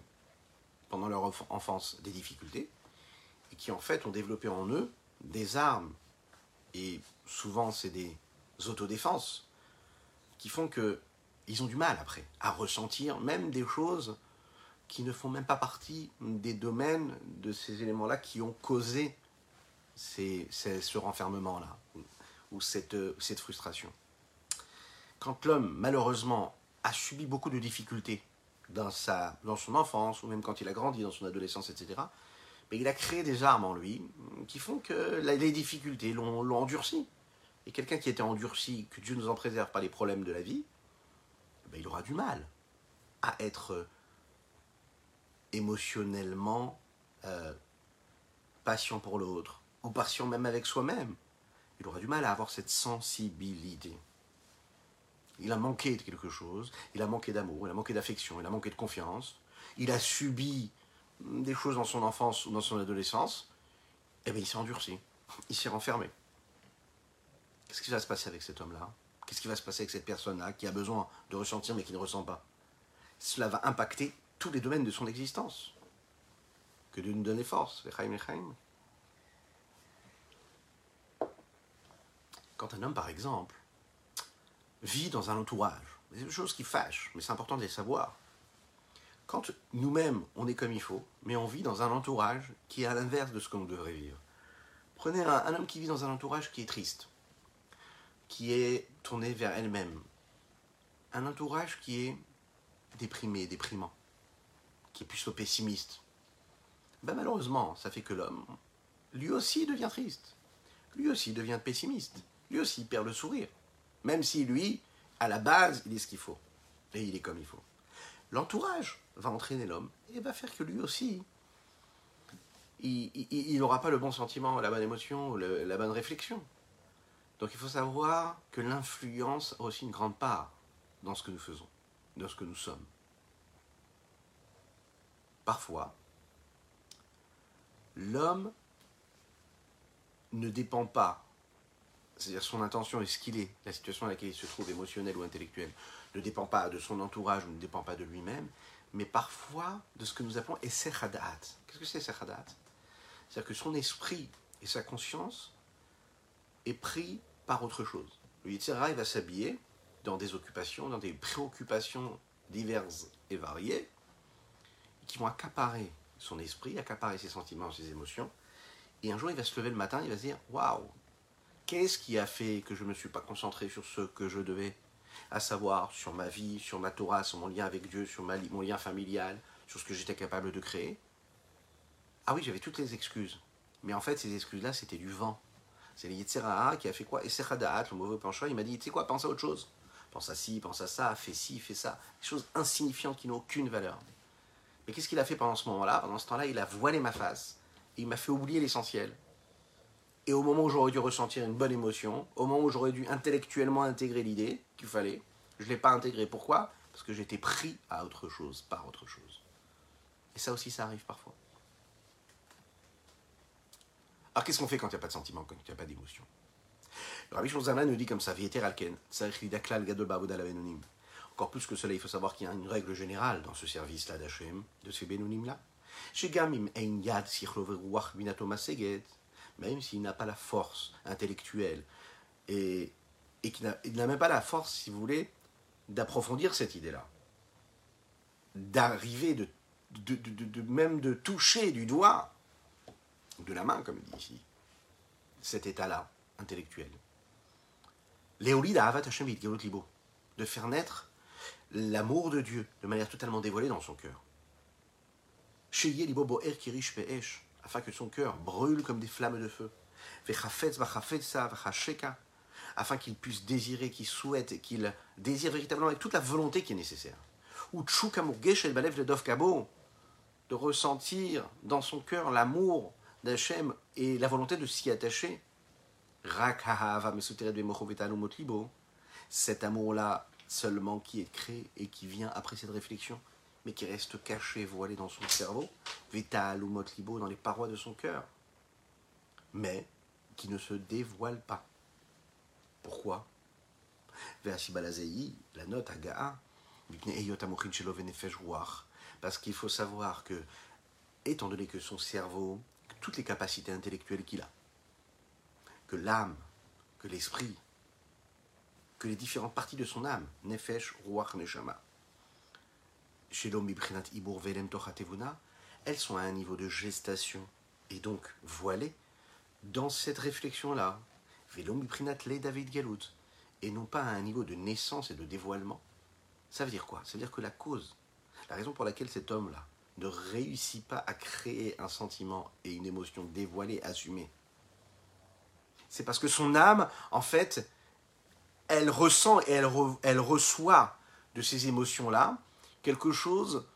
pendant leur enfance des difficultés et qui, en fait, ont développé en eux des armes. Et souvent, c'est des autodéfenses qui font qu'ils ont du mal, après, à ressentir même des choses qui ne font même pas partie des domaines de ces éléments-là qui ont causé ce renfermement-là, ou cette frustration. Quand l'homme, malheureusement, a subi beaucoup de difficultés dans son enfance, ou même quand il a grandi dans son adolescence, etc., mais il a créé des armes en lui qui font que les difficultés l'ont endurci. Et quelqu'un qui était endurci, que Dieu nous en préserve par les problèmes de la vie, ben il aura du mal à être émotionnellement patient pour l'autre, ou patient même avec soi-même. Il aura du mal à avoir cette sensibilité. Il a manqué de quelque chose, il a manqué d'amour, il a manqué d'affection, il a manqué de confiance, il a subi des choses dans son enfance ou dans son adolescence, eh bien il s'est endurci, il s'est renfermé. Qu'est-ce qui va se passer avec cet homme-là? Qu'est-ce qui va se passer avec cette personne-là qui a besoin de ressentir mais qui ne ressent pas? Cela va impacter tous les domaines de son existence. Que Dieu nous donne les forces. Quand un homme, par exemple, vit dans un entourage, c'est une chose qui fâche, mais c'est important de les savoir. Quand nous-mêmes, on est comme il faut, mais on vit dans un entourage qui est à l'inverse de ce qu'on devrait vivre. Prenez un homme qui vit dans un entourage qui est triste, qui est tourné vers elle-même. Un entourage qui est déprimé, déprimant, qui est plutôt pessimiste. Ben malheureusement, ça fait que l'homme, lui aussi, devient triste. Lui aussi devient pessimiste. Lui aussi perd le sourire. Même si lui, à la base, il est ce qu'il faut. Et il est comme il faut. L'entourage va entraîner l'homme et va faire que lui aussi, il n'aura pas le bon sentiment, la bonne émotion, la bonne réflexion. Donc il faut savoir que l'influence a aussi une grande part dans ce que nous faisons, dans ce que nous sommes. Parfois, l'homme ne dépend pas, c'est-à-dire son intention et ce qu'il est, la situation dans laquelle il se trouve, émotionnelle ou intellectuelle, ne dépend pas de son entourage ou ne dépend pas de lui-même, mais parfois de ce que nous appelons Eserhadahat. Qu'est-ce que c'est Eserhadahat? C'est-à-dire que son esprit et sa conscience est pris par autre chose. Le Yetzera, il va s'habiller dans des occupations, dans des préoccupations diverses et variées, qui vont accaparer son esprit, accaparer ses sentiments, ses émotions, et un jour, il va se lever le matin, il va se dire « Waouh, qu'est-ce qui a fait que je ne me suis pas concentré sur ce que je devais ?» à savoir sur ma vie, sur ma Torah, sur mon lien avec Dieu, sur mon lien familial, sur ce que j'étais capable de créer. Ah oui, j'avais toutes les excuses. Mais en fait, ces excuses-là, c'était du vent. C'est le Yetzera qui a fait quoi? Eserhadahat, le mauvais penchant, il m'a dit, tu sais quoi, pense à autre chose. Pense à ci, pense à ça, fais ci, fais ça. Des choses insignifiantes qui n'ont aucune valeur. Mais qu'est-ce qu'il a fait pendant ce moment-là? Pendant ce temps-là, il a voilé ma face. Et il m'a fait oublier l'essentiel. Et au moment où j'aurais dû ressentir une bonne émotion, au moment où j'aurais dû intellectuellement intégrer l'idée qu'il fallait, je ne l'ai pas intégrée. Pourquoi? Parce que j'étais pris à autre chose, par autre chose. Et ça aussi, ça arrive parfois. Alors qu'est-ce qu'on fait quand il n'y a pas de sentiment, quand il n'y a pas d'émotion? Le Rabbi Shneur Zalman nous dit comme ça, encore plus que cela, il faut savoir qu'il y a une règle générale dans ce service-là d'Hachem, de ces Bénonymes-là. Même s'il n'a pas la force intellectuelle et qu'il n'a même pas la force, si vous voulez, d'approfondir cette idée-là, d'arriver, même de toucher du doigt, de la main, comme il dit ici, cet état-là, intellectuel. Léolida avat Hashem itgelut libo, de faire naître l'amour de Dieu de manière totalement dévoilée dans son cœur. afin que son cœur brûle comme des flammes de feu, afin qu'il puisse désirer, qu'il souhaite, qu'il désire véritablement avec toute la volonté qui est nécessaire. Ou de ressentir dans son cœur l'amour d'Hachem et la volonté de s'y attacher. Cet amour-là seulement qui est créé et qui vient après cette réflexion, mais qui reste caché, voilé dans son cerveau, dans les parois de son cœur, mais qui ne se dévoile pas. Pourquoi ? La note Agaa, parce qu'il faut savoir que, étant donné que son cerveau, toutes les capacités intellectuelles qu'il a, que l'âme, que l'esprit, que les différentes parties de son âme, Nefesh, Ruach, Nechama, elles sont à un niveau de gestation et donc voilées dans cette réflexion-là, et non pas à un niveau de naissance et de dévoilement. Ça veut dire quoi ? Ça veut dire que la cause, la raison pour laquelle cet homme-là ne réussit pas à créer un sentiment et une émotion dévoilée, assumée, c'est parce que son âme, en fait, elle ressent et elle reçoit de ces émotions-là quelque chose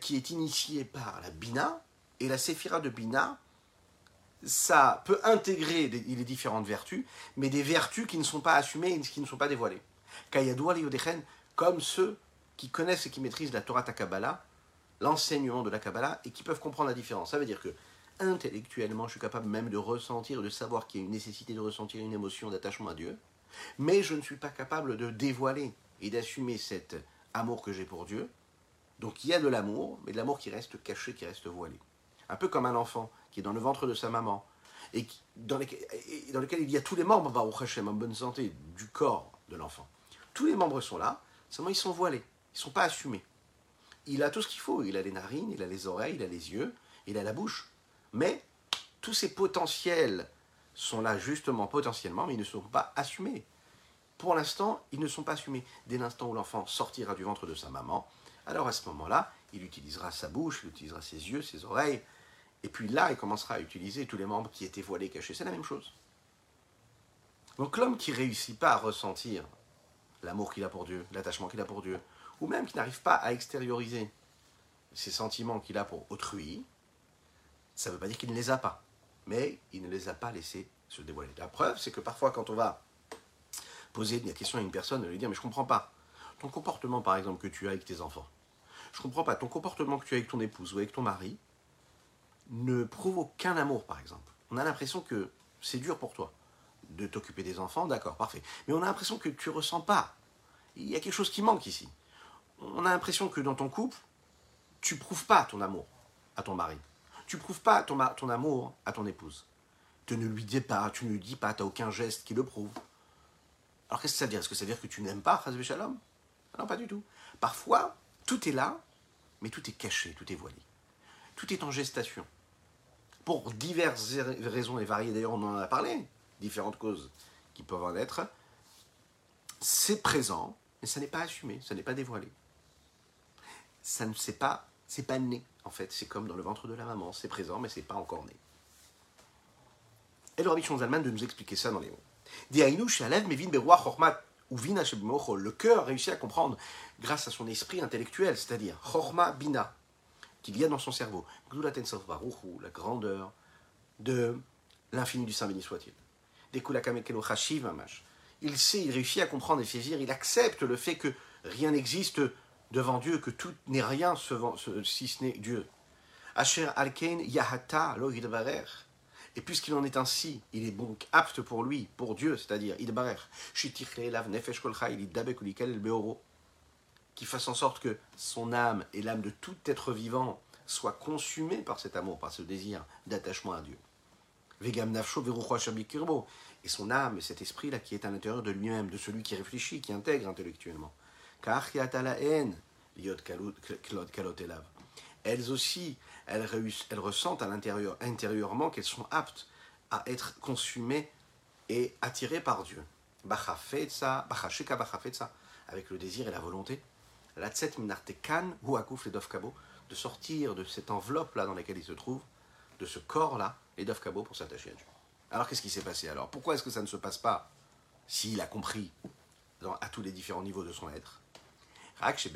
qui est initié par la Bina, et la séphira de Bina, ça peut intégrer les différentes vertus, mais des vertus qui ne sont pas assumées et qui ne sont pas dévoilées. Comme ceux qui connaissent et qui maîtrisent la Torah Kabbalah, l'enseignement de la Kabbalah, et qui peuvent comprendre la différence. Ça veut dire que, intellectuellement, je suis capable même de ressentir, de savoir qu'il y a une nécessité de ressentir une émotion d'attachement à Dieu, mais je ne suis pas capable de dévoiler et d'assumer cet amour que j'ai pour Dieu. Donc il y a de l'amour, mais de l'amour qui reste caché, qui reste voilé. Un peu comme un enfant qui est dans le ventre de sa maman, et dans lequel il y a tous les membres, Baruch HaShem, en bonne santé, du corps de l'enfant. Tous les membres sont là, seulement ils sont voilés, ils ne sont pas assumés. Il a tout ce qu'il faut, il a les narines, il a les oreilles, il a les yeux, il a la bouche, mais tous ces potentiels sont là justement potentiellement, mais ils ne sont pas assumés. Pour l'instant, ils ne sont pas assumés. Dès l'instant où l'enfant sortira du ventre de sa maman, alors à ce moment-là, il utilisera sa bouche, il utilisera ses yeux, ses oreilles, et puis là, il commencera à utiliser tous les membres qui étaient voilés, cachés. C'est la même chose. Donc l'homme qui ne réussit pas à ressentir l'amour qu'il a pour Dieu, l'attachement qu'il a pour Dieu, ou même qui n'arrive pas à extérioriser ses sentiments qu'il a pour autrui, ça ne veut pas dire qu'il ne les a pas, mais il ne les a pas laissés se dévoiler. La preuve, c'est que parfois, quand on va poser la question à une personne, lui dire « mais je ne comprends pas ton comportement, par exemple, que tu as avec tes enfants. Je ne comprends pas ton comportement que tu as avec ton épouse ou avec ton mari, ne prouve aucun amour, par exemple. On a l'impression que c'est dur pour toi de t'occuper des enfants, d'accord, parfait. Mais on a l'impression que tu ne ressens pas. Il y a quelque chose qui manque ici. On a l'impression que dans ton couple, tu ne prouves pas ton amour à ton mari. Tu ne prouves pas ton amour à ton épouse. Tu ne lui dis pas, tu ne lui dis pas, tu n'as aucun geste qui le prouve. Alors qu'est-ce que ça veut dire ? Est-ce que ça veut dire que tu n'aimes pas, Chas v'Shalom ? Non, pas du tout. Parfois, tout est là, mais tout est caché, tout est voilé. Tout est en gestation. Pour diverses raisons et variées, d'ailleurs on en a parlé, différentes causes qui peuvent en être, c'est présent, mais ça n'est pas assumé, ça n'est pas dévoilé. Ça ne s'est pas, c'est pas né, en fait. C'est comme dans le ventre de la maman, c'est présent, mais c'est pas encore né. Et le Rabbi Shneur Zalman de nous expliquer ça dans les mots. Le cœur réussit à comprendre grâce à son esprit intellectuel, c'est-à-dire Chorma Bina, qu'il y a dans son cerveau, la grandeur de l'infini du Saint béni soit-il. Il sait, il réussit à comprendre et saisir, il accepte le fait que rien n'existe devant Dieu, que tout n'est rien si ce n'est Dieu. Et puisqu'il en est ainsi, il est donc apte pour lui, pour Dieu, c'est-à-dire qui fasse en sorte que son âme et l'âme de tout être vivant soient consumées par cet amour, par ce désir d'attachement à Dieu. Et son âme, cet esprit-là qui est à l'intérieur de lui-même, de celui qui réfléchit, qui intègre intellectuellement. Elles aussi, elles ressentent à l'intérieur, intérieurement qu'elles sont aptes à être consumées et attirées par Dieu. Avec le désir et la volonté. de sortir de cette enveloppe-là dans laquelle il se trouve, de ce corps-là, les Dov Kabo pour s'attacher à Dieu. Alors qu'est-ce qui s'est passé alors? Pourquoi est-ce que ça ne se passe pas s'il a compris à tous les différents niveaux de son être? En fait,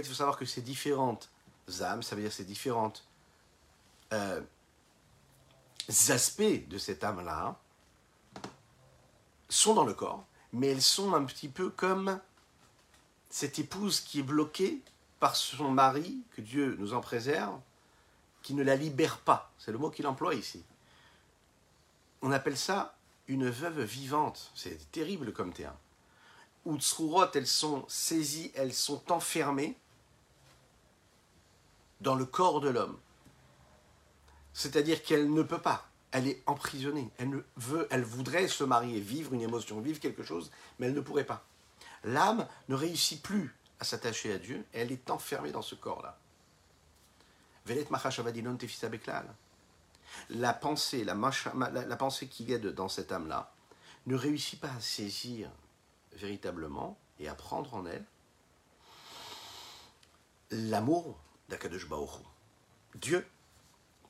il faut savoir que ces différentes âmes, ça veut dire ces différents aspects de cette âme-là, sont dans le corps, mais elles sont un petit peu comme cette épouse qui est bloquée par son mari, que Dieu nous en préserve, qui ne la libère pas. C'est le mot qu'il emploie ici. On appelle ça une veuve vivante. C'est terrible comme terme. Utsurot, elles sont saisies, elles sont enfermées dans le corps de l'homme. C'est-à-dire qu'elle ne peut pas. Elle est emprisonnée. Elle voudrait se marier, vivre une émotion, vivre quelque chose, mais elle ne pourrait pas. L'âme ne réussit plus à s'attacher à Dieu, elle est enfermée dans ce corps-là. La pensée qu'il y a dans cette âme-là ne réussit pas à saisir véritablement et à prendre en elle l'amour d'Akadosh Baoukou, Dieu,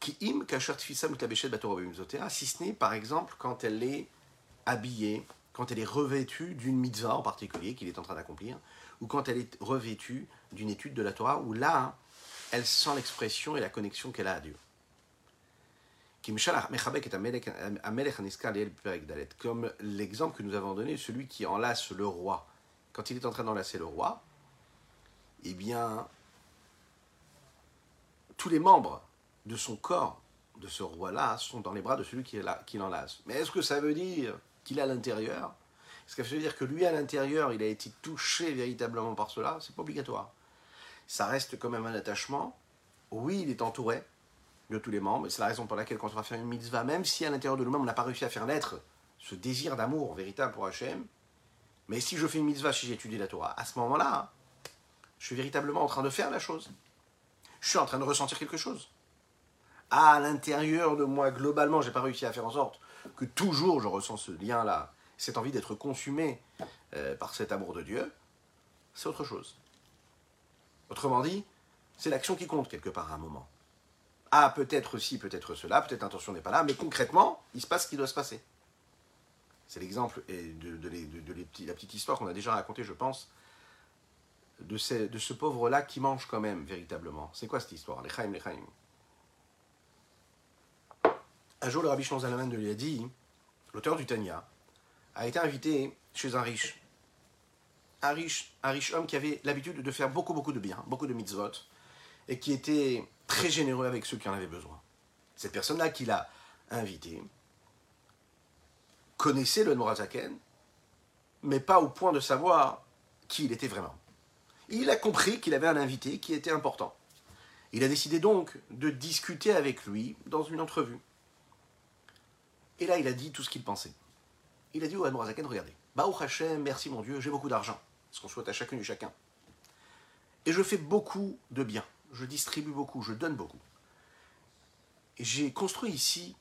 qui im kachar tfisa mutabeshet batorah b'mitzvotera, si ce n'est par exemple quand elle est habillée, quand elle est revêtue d'une mitzvah en particulier qu'il est en train d'accomplir, ou quand elle est revêtue d'une étude de la Torah, où là, elle sent l'expression et la connexion qu'elle a à Dieu. Comme l'exemple que nous avons donné, celui qui enlace le roi. Quand il est en train d'enlacer le roi, eh bien, tous les membres de son corps, de ce roi-là, sont dans les bras de celui qui l'enlace. Mais est-ce que ça veut dire qu'il est à l'intérieur? Est-ce que ça veut dire que lui, à l'intérieur, il a été touché véritablement par cela? C'est pas obligatoire. Ça reste quand même un attachement. Oui, il est entouré de tous les membres. C'est la raison pour laquelle quand on va faire une mitzvah, même si à l'intérieur de nous-mêmes, on n'a pas réussi à faire naître ce désir d'amour véritable pour Hachem, mais si je fais une mitzvah, si j'étudie la Torah, à ce moment-là, je suis véritablement en train de faire la chose. Je suis en train de ressentir quelque chose. À l'intérieur de moi, globalement, je n'ai pas réussi à faire en sorte que toujours je ressens ce lien-là, cette envie d'être consumé par cet amour de Dieu. C'est autre chose. Autrement dit, c'est l'action qui compte quelque part à un moment. Ah, peut-être ci, peut-être cela, peut-être l'intention n'est pas là, mais concrètement, il se passe ce qui doit se passer. C'est l'exemple de la petite histoire qu'on a déjà racontée, je pense, de ce pauvre-là qui mange quand même, véritablement. C'est quoi cette histoire? Les Khalim. Un jour, le Rabbi Shneur Zalman lui a dit, l'auteur du Tanya, a été invité chez un riche homme qui avait l'habitude de faire beaucoup de bien, beaucoup de mitzvot, et qui était très généreux avec ceux qui en avaient besoin. Cette personne-là qui l'a invité connaissait le Nourazaken, mais pas au point de savoir qui il était vraiment. Il a compris qu'il avait un invité qui était important. Il a décidé donc de discuter avec lui dans une entrevue. Et là, il a dit tout ce qu'il pensait. Il a dit au Nourazaken, regardez, Baruch HaShem, merci mon Dieu, j'ai beaucoup d'argent, ce qu'on souhaite à chacune et chacun. Et je fais beaucoup de bien. Je distribue beaucoup, je donne beaucoup. Et j'ai construit ici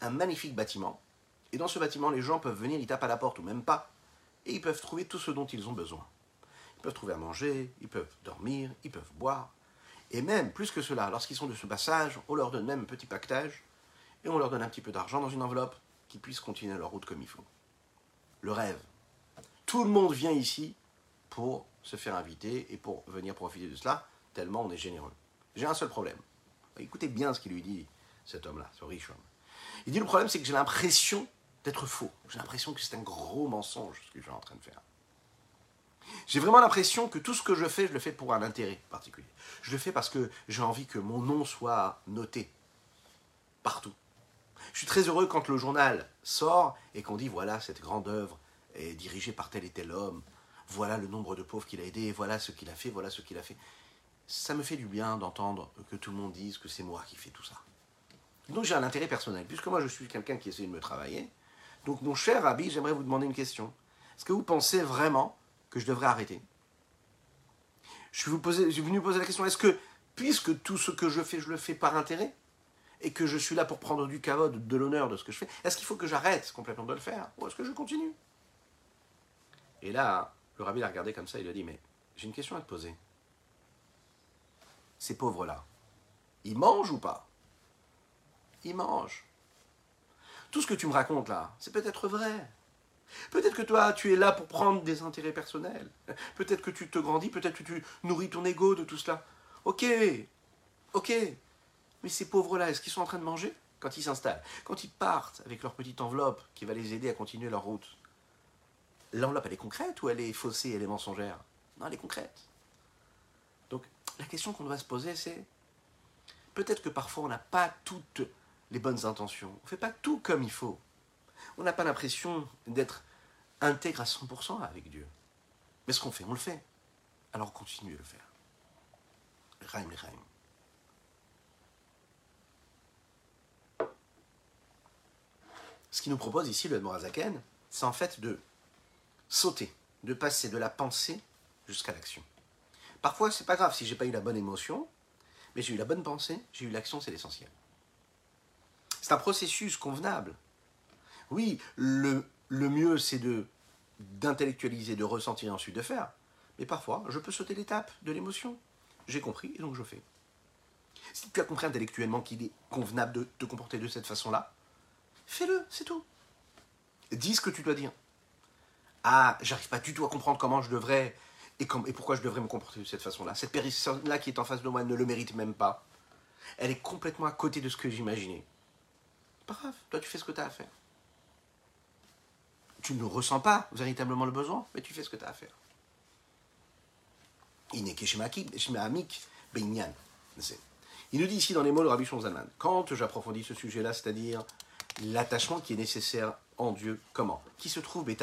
un magnifique bâtiment. Et dans ce bâtiment, les gens peuvent venir, ils tapent à la porte ou même pas. Et ils peuvent trouver tout ce dont ils ont besoin. Ils peuvent trouver à manger, ils peuvent dormir, ils peuvent boire. Et même, plus que cela, lorsqu'ils sont de ce passage, on leur donne même un petit pactage. Et on leur donne un petit peu d'argent dans une enveloppe qu'ils puissent continuer leur route comme il faut. Le rêve. Tout le monde vient ici pour se faire inviter et pour venir profiter de cela, tellement on est généreux. J'ai un seul problème. Écoutez bien ce qu'il lui dit, cet homme-là, ce riche homme. Il dit, le problème, c'est que j'ai l'impression d'être faux. J'ai l'impression que c'est un gros mensonge, ce que je suis en train de faire. J'ai vraiment l'impression que tout ce que je le fais pour un intérêt particulier. Je le fais parce que j'ai envie que mon nom soit noté partout. Je suis très heureux quand le journal sort et qu'on dit, voilà, cette grande œuvre est dirigée par tel et tel homme. Voilà le nombre de pauvres qu'il a aidés, voilà ce qu'il a fait. Ça me fait du bien d'entendre que tout le monde dise que c'est moi qui fais tout ça. Donc j'ai un intérêt personnel, puisque moi je suis quelqu'un qui essaie de me travailler. Donc mon cher Rabbi, j'aimerais vous demander une question. Est-ce que vous pensez vraiment que je devrais arrêter? Je suis venu poser la question, est-ce que, puisque tout ce que je le fais par intérêt, et que je suis là pour prendre du kavod, de l'honneur de ce que je fais, est-ce qu'il faut que j'arrête complètement de le faire? Ou est-ce que je continue? Et là, le Rabbi l'a regardé comme ça, il lui a dit, mais j'ai une question à te poser. ces pauvres-là, ils mangent ou pas? Ils mangent. Tout ce que tu me racontes là, c'est peut-être vrai. Peut-être que toi, tu es là pour prendre des intérêts personnels. Peut-être que tu te grandis, peut-être que tu nourris ton ego de tout cela. Ok. Mais ces pauvres-là, est-ce qu'ils sont en train de manger quand ils s'installent? Quand ils partent avec leur petite enveloppe qui va les aider à continuer leur route, l'enveloppe, elle est concrète ou elle est faussée, elle est mensongère? Non, elle est concrète. Donc, la question qu'on doit se poser, c'est peut-être que parfois, on n'a pas toutes les bonnes intentions. On ne fait pas tout comme il faut. On n'a pas l'impression d'être intègre à 100% avec Dieu. Mais ce qu'on fait, on le fait. Alors on continue à le faire. Raïm. Ce qu'il nous propose ici, le Admor HaZaken, c'est en fait de sauter, de passer de la pensée jusqu'à l'action. Parfois, c'est pas grave si j'ai pas eu la bonne émotion, mais j'ai eu la bonne pensée, j'ai eu l'action, c'est l'essentiel. C'est un processus convenable. Oui, le mieux, c'est d'intellectualiser, de ressentir et ensuite de faire. Mais parfois, je peux sauter l'étape de l'émotion. J'ai compris et donc je fais. Si tu as compris intellectuellement qu'il est convenable de te comporter de cette façon-là, fais-le, c'est tout. Dis ce que tu dois dire. Ah, j'arrive pas du tout à comprendre comment je devrais et pourquoi je devrais me comporter de cette façon-là. Cette personne-là qui est en face de moi ne le mérite même pas. Elle est complètement à côté de ce que j'imaginais. Pas grave, toi tu fais ce que tu as à faire. Tu ne ressens pas véritablement le besoin, mais tu fais ce que tu as à faire. Il nous dit ici dans les mots le Rabbi Shneur Zalman, quand j'approfondis ce sujet-là, c'est-à-dire l'attachement qui est nécessaire en Dieu, comment? Qui se trouve, qui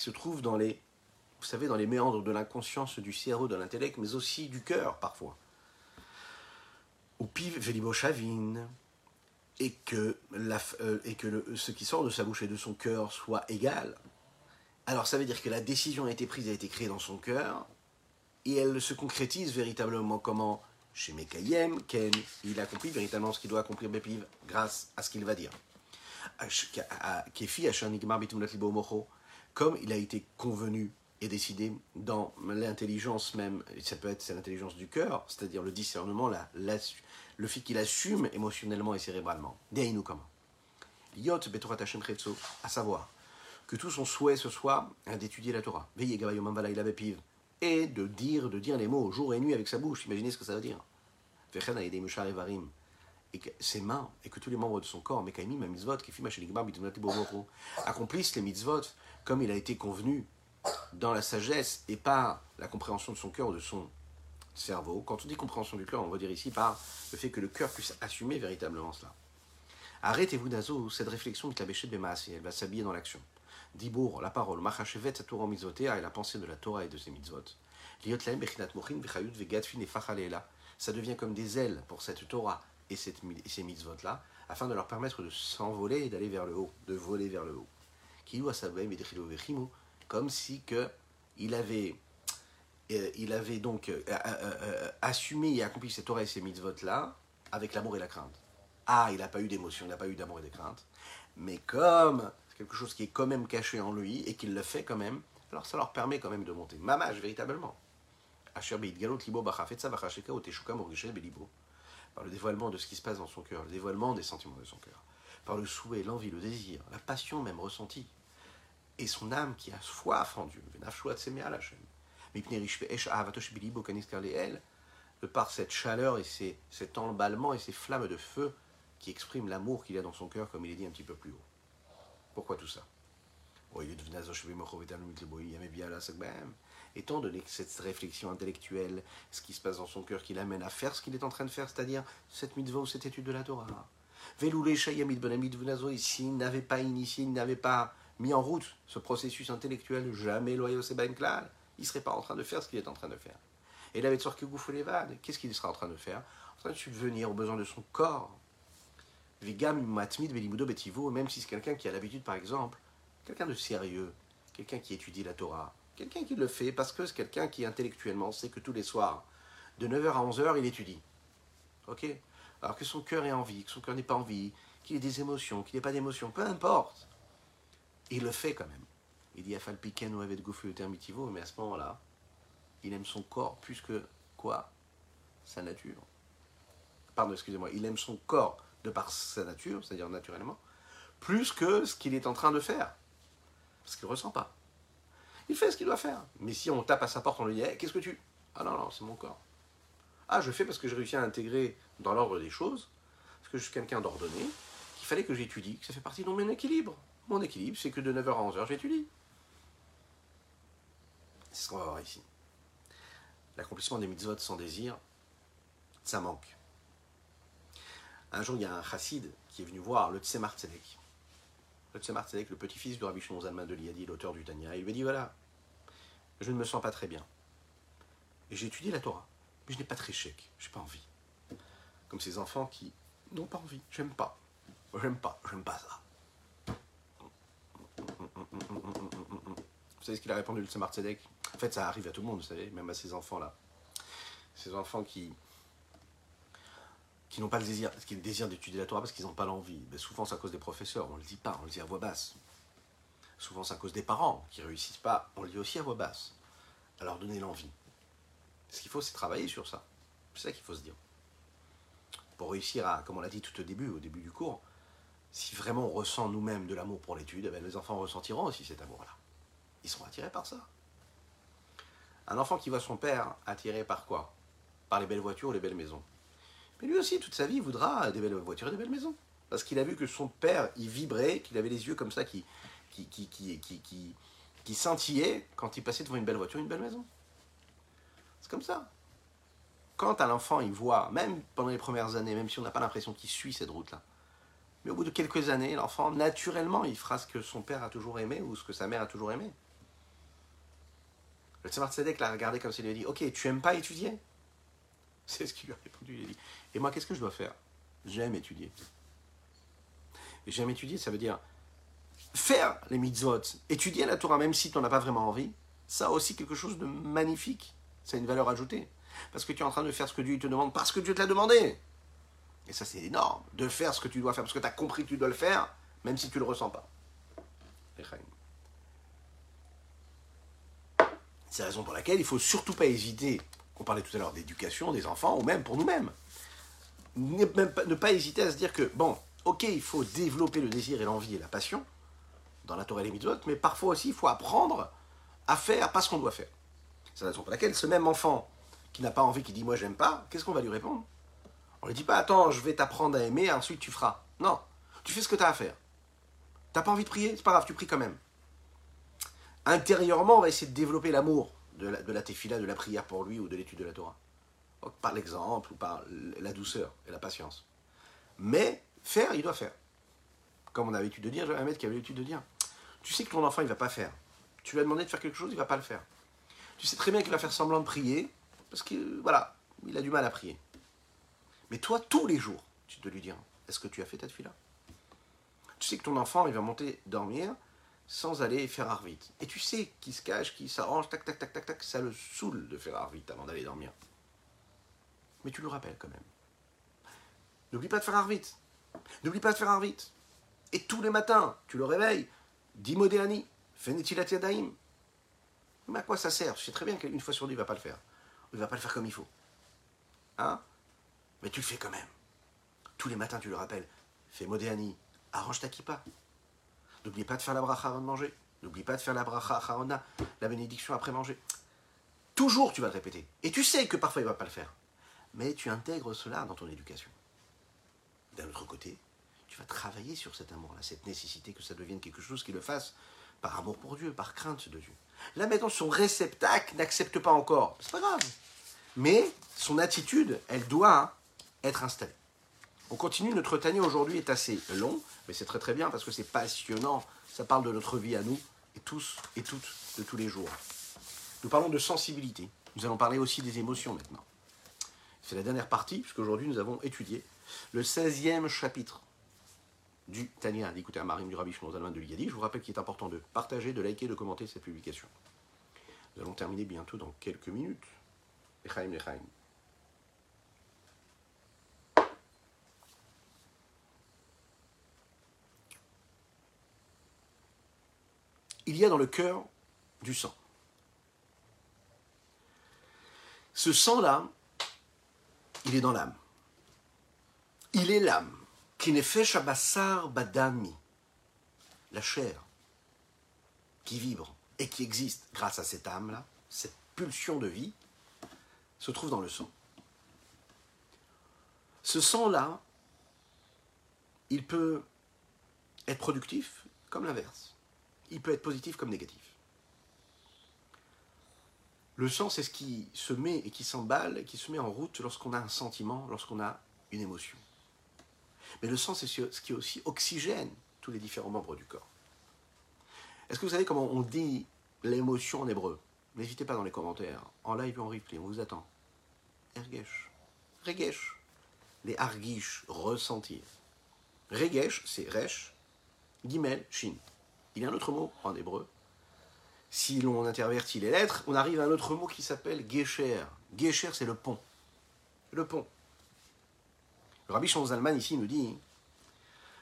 se trouve dans les, vous savez, dans les méandres de l'inconscience, du cerveau, de l'intellect, mais aussi du cœur parfois. Ou piv velibo shavin. Et que ce qui sort de sa bouche et de son cœur soit égal, alors ça veut dire que la décision a été prise, a été créée dans son cœur, et elle se concrétise véritablement comment? Chez Mekayem, Ken, il accomplit véritablement ce qu'il doit accomplir, Bepiv, grâce à ce qu'il va dire. Kefi, Ashanigmar, Bitumlat Libo Mocho, comme il a été convenu et décidé dans l'intelligence même, ça peut être l'intelligence du cœur, c'est-à-dire le discernement, le fait qu'il assume émotionnellement et cérébralement. Deinu comment? Yot betorat Hashem Chetzo, à savoir que tout son souhait ce soit d'étudier la Torah. Veillez gavayomam valayla bepiv, et de dire les mots jour et nuit avec sa bouche. Imaginez ce que ça veut dire. Vechen aidei mushar evarim, et que ses mains et que tous les membres de son corps, mekaimim mitzvot kifim shenikbar b'tumnat libo, accomplissent les mitzvot comme il a été convenu dans la sagesse et par la compréhension de son cœur ou de son cerveau. Quand on dit compréhension du cœur, on va dire ici par le fait que le cœur puisse assumer véritablement cela. Arrêtez-vous d'Azo, cette réflexion de la Béchet Bemaasé, elle va s'habiller dans l'action. Dibour, la parole, Machachevet, sa Torah mitzvotea, et la pensée de la Torah et de ses mitzvot. Liotlaim, Bechinat Mochin, Vechayut, Vegatfin et Fachalela. Ça devient comme des ailes pour cette Torah et ces mitzvot-là, afin de leur permettre de s'envoler et d'aller vers le haut, de voler vers le haut. Kilu Asabem et Dechilo Vechimu, comme si que il avait donc assumé et accompli cette Torah et ces mitzvot-là avec l'amour et la crainte. Ah, il n'a pas eu d'émotion, il n'a pas eu d'amour et de crainte. Mais comme c'est quelque chose qui est quand même caché en lui et qu'il le fait quand même, alors ça leur permet quand même de monter. Mamage, véritablement. Par le dévoilement de ce qui se passe dans son cœur, le dévoilement des sentiments de son cœur, par le souhait, l'envie, le désir, la passion même ressentie, et son âme qui a soif en Dieu. De par cette chaleur et cet emballement et ces flammes de feu qui expriment l'amour qu'il y a dans son cœur, comme il est dit un petit peu plus haut. Pourquoi tout ça? Étant donné que cette réflexion intellectuelle, ce qui se passe dans son cœur, qui l'amène à faire ce qu'il est en train de faire, c'est-à-dire cette mitzvah ou cette étude de la Torah, et s'il n'avait pas initié, il n'avait pas mis en route ce processus intellectuel, jamais loyal Seban Klal, il ne serait pas en train de faire ce qu'il est en train de faire. Et la Yetzera qui gouffe les vannes, qu'est-ce qu'il sera en train de faire? En train de subvenir aux besoins de son corps. Vigam matmid belimudo betivo, même si c'est quelqu'un qui a l'habitude, par exemple, quelqu'un de sérieux, quelqu'un qui étudie la Torah, quelqu'un qui le fait parce que c'est quelqu'un qui intellectuellement sait que tous les soirs, de 9h à 11h, il étudie. Ok? Alors que son cœur est en vie, que son cœur n'est pas en vie, qu'il ait des émotions, qu'il n'ait pas d'émotions, peu importe. Il le fait quand même. Il dit à Falpiken ou avec gouffe le termitivo, mais à ce moment-là, il aime son corps plus que quoi? Sa nature. Pardon, excusez-moi, il aime son corps de par sa nature, c'est-à-dire naturellement, plus que ce qu'il est en train de faire. Parce qu'il ne ressent pas. Il fait ce qu'il doit faire. Mais si on tape à sa porte, on lui dit hey, « qu'est-ce que tu... » Ah non, non, c'est mon corps. Ah, je fais parce que j'ai réussi à intégrer dans l'ordre des choses, parce que je suis quelqu'un d'ordonné, qu'il fallait que j'étudie, que ça fait partie de mon équilibre. Mon équilibre, c'est que de 9h à 11h, j'étudie. C'est ce qu'on va voir ici. L'accomplissement des mitzvot sans désir, ça manque. Un jour, il y a un chassid qui est venu voir le Tzemach Tzedek. Le Tzemach Tzedek, le petit-fils de Rabbi Shneur Zalman de Liadi, l'auteur du Tanya, il lui a dit, voilà, je ne me sens pas très bien. Et j'ai étudié la Torah, mais je n'ai pas très chèque, je n'ai pas envie. Comme ces enfants qui n'ont pas envie, j'aime pas ça. Vous savez ce qu'il a répondu, le Tzemach Tzedek? En fait, ça arrive à tout le monde, vous savez, même à ces enfants-là. Ces enfants qui n'ont pas le désir, qui désirent d'étudier la Torah parce qu'ils n'ont pas l'envie. Mais souvent, c'est à cause des professeurs, on ne le dit pas, on le dit à voix basse. Souvent, c'est à cause des parents qui ne réussissent pas, on le dit aussi à voix basse. À leur donner l'envie. Ce qu'il faut, c'est travailler sur ça. C'est ça qu'il faut se dire. Pour réussir à, comme on l'a dit tout au début du cours, si vraiment on ressent nous-mêmes de l'amour pour l'étude, eh bien, les enfants ressentiront aussi cet amour-là. Ils seront attirés par ça. Un enfant qui voit son père attiré par quoi? Par les belles voitures ou les belles maisons. Mais lui aussi, toute sa vie, il voudra des belles voitures et des belles maisons. Parce qu'il a vu que son père, il vibrait, qu'il avait les yeux comme ça qui scintillaient quand il passait devant une belle voiture et une belle maison. C'est comme ça. Quand à l'enfant, il voit, même pendant les premières années, même si on n'a pas l'impression qu'il suit cette route-là, mais au bout de quelques années, l'enfant, naturellement, il fera ce que son père a toujours aimé ou ce que sa mère a toujours aimé. Le Tzemach Tzedek l'a regardé comme s'il lui a dit « Ok, tu n'aimes pas étudier ?» C'est ce qu'il lui a répondu. Il a dit « Et moi, qu'est-ce que je dois faire? J'aime étudier. » Et j'aime étudier, ça veut dire faire les mitzvot, étudier la Torah, même si tu n'en as pas vraiment envie, ça a aussi quelque chose de magnifique. Ça a une valeur ajoutée. Parce que tu es en train de faire ce que Dieu te demande, parce que Dieu te l'a demandé. Et ça, c'est énorme, de faire ce que tu dois faire, parce que tu as compris que tu dois le faire, même si tu ne le ressens pas. C'est la raison pour laquelle il ne faut surtout pas hésiter, on parlait tout à l'heure d'éducation, des enfants, ou même pour nous-mêmes, ne pas hésiter à se dire que, bon, ok, il faut développer le désir et l'envie et la passion, dans la Torah et les mitzvot, mais parfois aussi, il faut apprendre à faire pas ce qu'on doit faire. C'est la raison pour laquelle ce même enfant qui n'a pas envie, qui dit « moi, j'aime pas », qu'est-ce qu'on va lui répondre? On ne lui dit pas « attends, je vais t'apprendre à aimer, ensuite tu feras ». Non, tu fais ce que tu as à faire. Tu n'as pas envie de prier, c'est pas grave, tu pries quand même. Intérieurement, on va essayer de développer l'amour de la Tfilah, de la prière pour lui ou de l'étude de la Torah. Donc, par l'exemple ou par la douceur et la patience. Mais faire, il doit faire. Comme on a l'habitude de dire, j'avais un maître qui avait l'habitude de dire « tu sais que ton enfant, il ne va pas faire. Tu lui as demandé de faire quelque chose, il ne va pas le faire. Tu sais très bien qu'il va faire semblant de prier parce qu'il voilà, il a du mal à prier. » Mais toi, tous les jours, tu dois lui dire, est-ce que tu as fait ta tefila? Tu sais que ton enfant, il va monter dormir sans aller faire arvit. Et tu sais qu'il se cache, qu'il s'arrange, tac, tac, tac, tac, tac, ça le saoule de faire arvit avant d'aller dormir. Mais tu le rappelles quand même. N'oublie pas de faire arvit. N'oublie pas de faire arvit. Et tous les matins, tu le réveilles, dis modéani, fenetilat yadaim. Mais à quoi ça sert? Je sais très bien qu'une fois sur deux, il ne va pas le faire. Il ne va pas le faire comme il faut. Hein? Mais tu le fais quand même. Tous les matins, tu le rappelles. Fais modéani, arrange ta kippa. N'oublie pas de faire la bracha avant de manger. N'oublie pas de faire la bracha acharona, la bénédiction après manger. Toujours, tu vas le répéter. Et tu sais que parfois, il ne va pas le faire. Mais tu intègres cela dans ton éducation. D'un autre côté, tu vas travailler sur cet amour-là, cette nécessité que ça devienne quelque chose qui le fasse par amour pour Dieu, par crainte de Dieu. Là, maintenant, son réceptacle n'accepte pas encore. C'est pas grave. Mais son attitude, elle doit être installé. On continue, notre Tanya aujourd'hui est assez long, mais c'est très très bien parce que c'est passionnant, ça parle de notre vie à nous, et tous et toutes, de tous les jours. Nous parlons de sensibilité, nous allons parler aussi des émotions maintenant. C'est la dernière partie, puisqu'aujourd'hui nous avons étudié le 16e chapitre du Tanya, d'écouter un marim du Rabbi Shneur Zalman de Liadi. Je vous rappelle qu'il est important de partager, de liker, de commenter cette publication. Nous allons terminer bientôt dans quelques minutes. Echaim, Echaim. Il y a dans le cœur du sang. Ce sang-là, il est dans l'âme. Il est l'âme. Kinefesh abasar badami. La chair qui vibre et qui existe grâce à cette âme-là, cette pulsion de vie, se trouve dans le sang. Ce sang-là, il peut être productif comme l'inverse. Il peut être positif comme négatif. Le sang, c'est ce qui se met et qui s'emballe, et qui se met en route lorsqu'on a un sentiment, lorsqu'on a une émotion. Mais le sang, c'est ce qui aussi oxygène tous les différents membres du corps. Est-ce que vous savez comment on dit l'émotion en hébreu? N'hésitez pas dans les commentaires. En live et en replay, on vous attend. Regesh. Regesh. Les argish, ressentir. Regesh, c'est resh, gimel, shin. Il y a un autre mot en hébreu. Si l'on intervertit les lettres, on arrive à un autre mot qui s'appelle Gecher. Gecher, c'est le pont. Le pont. Le Rabbi Shneur Zalman, ici, nous dit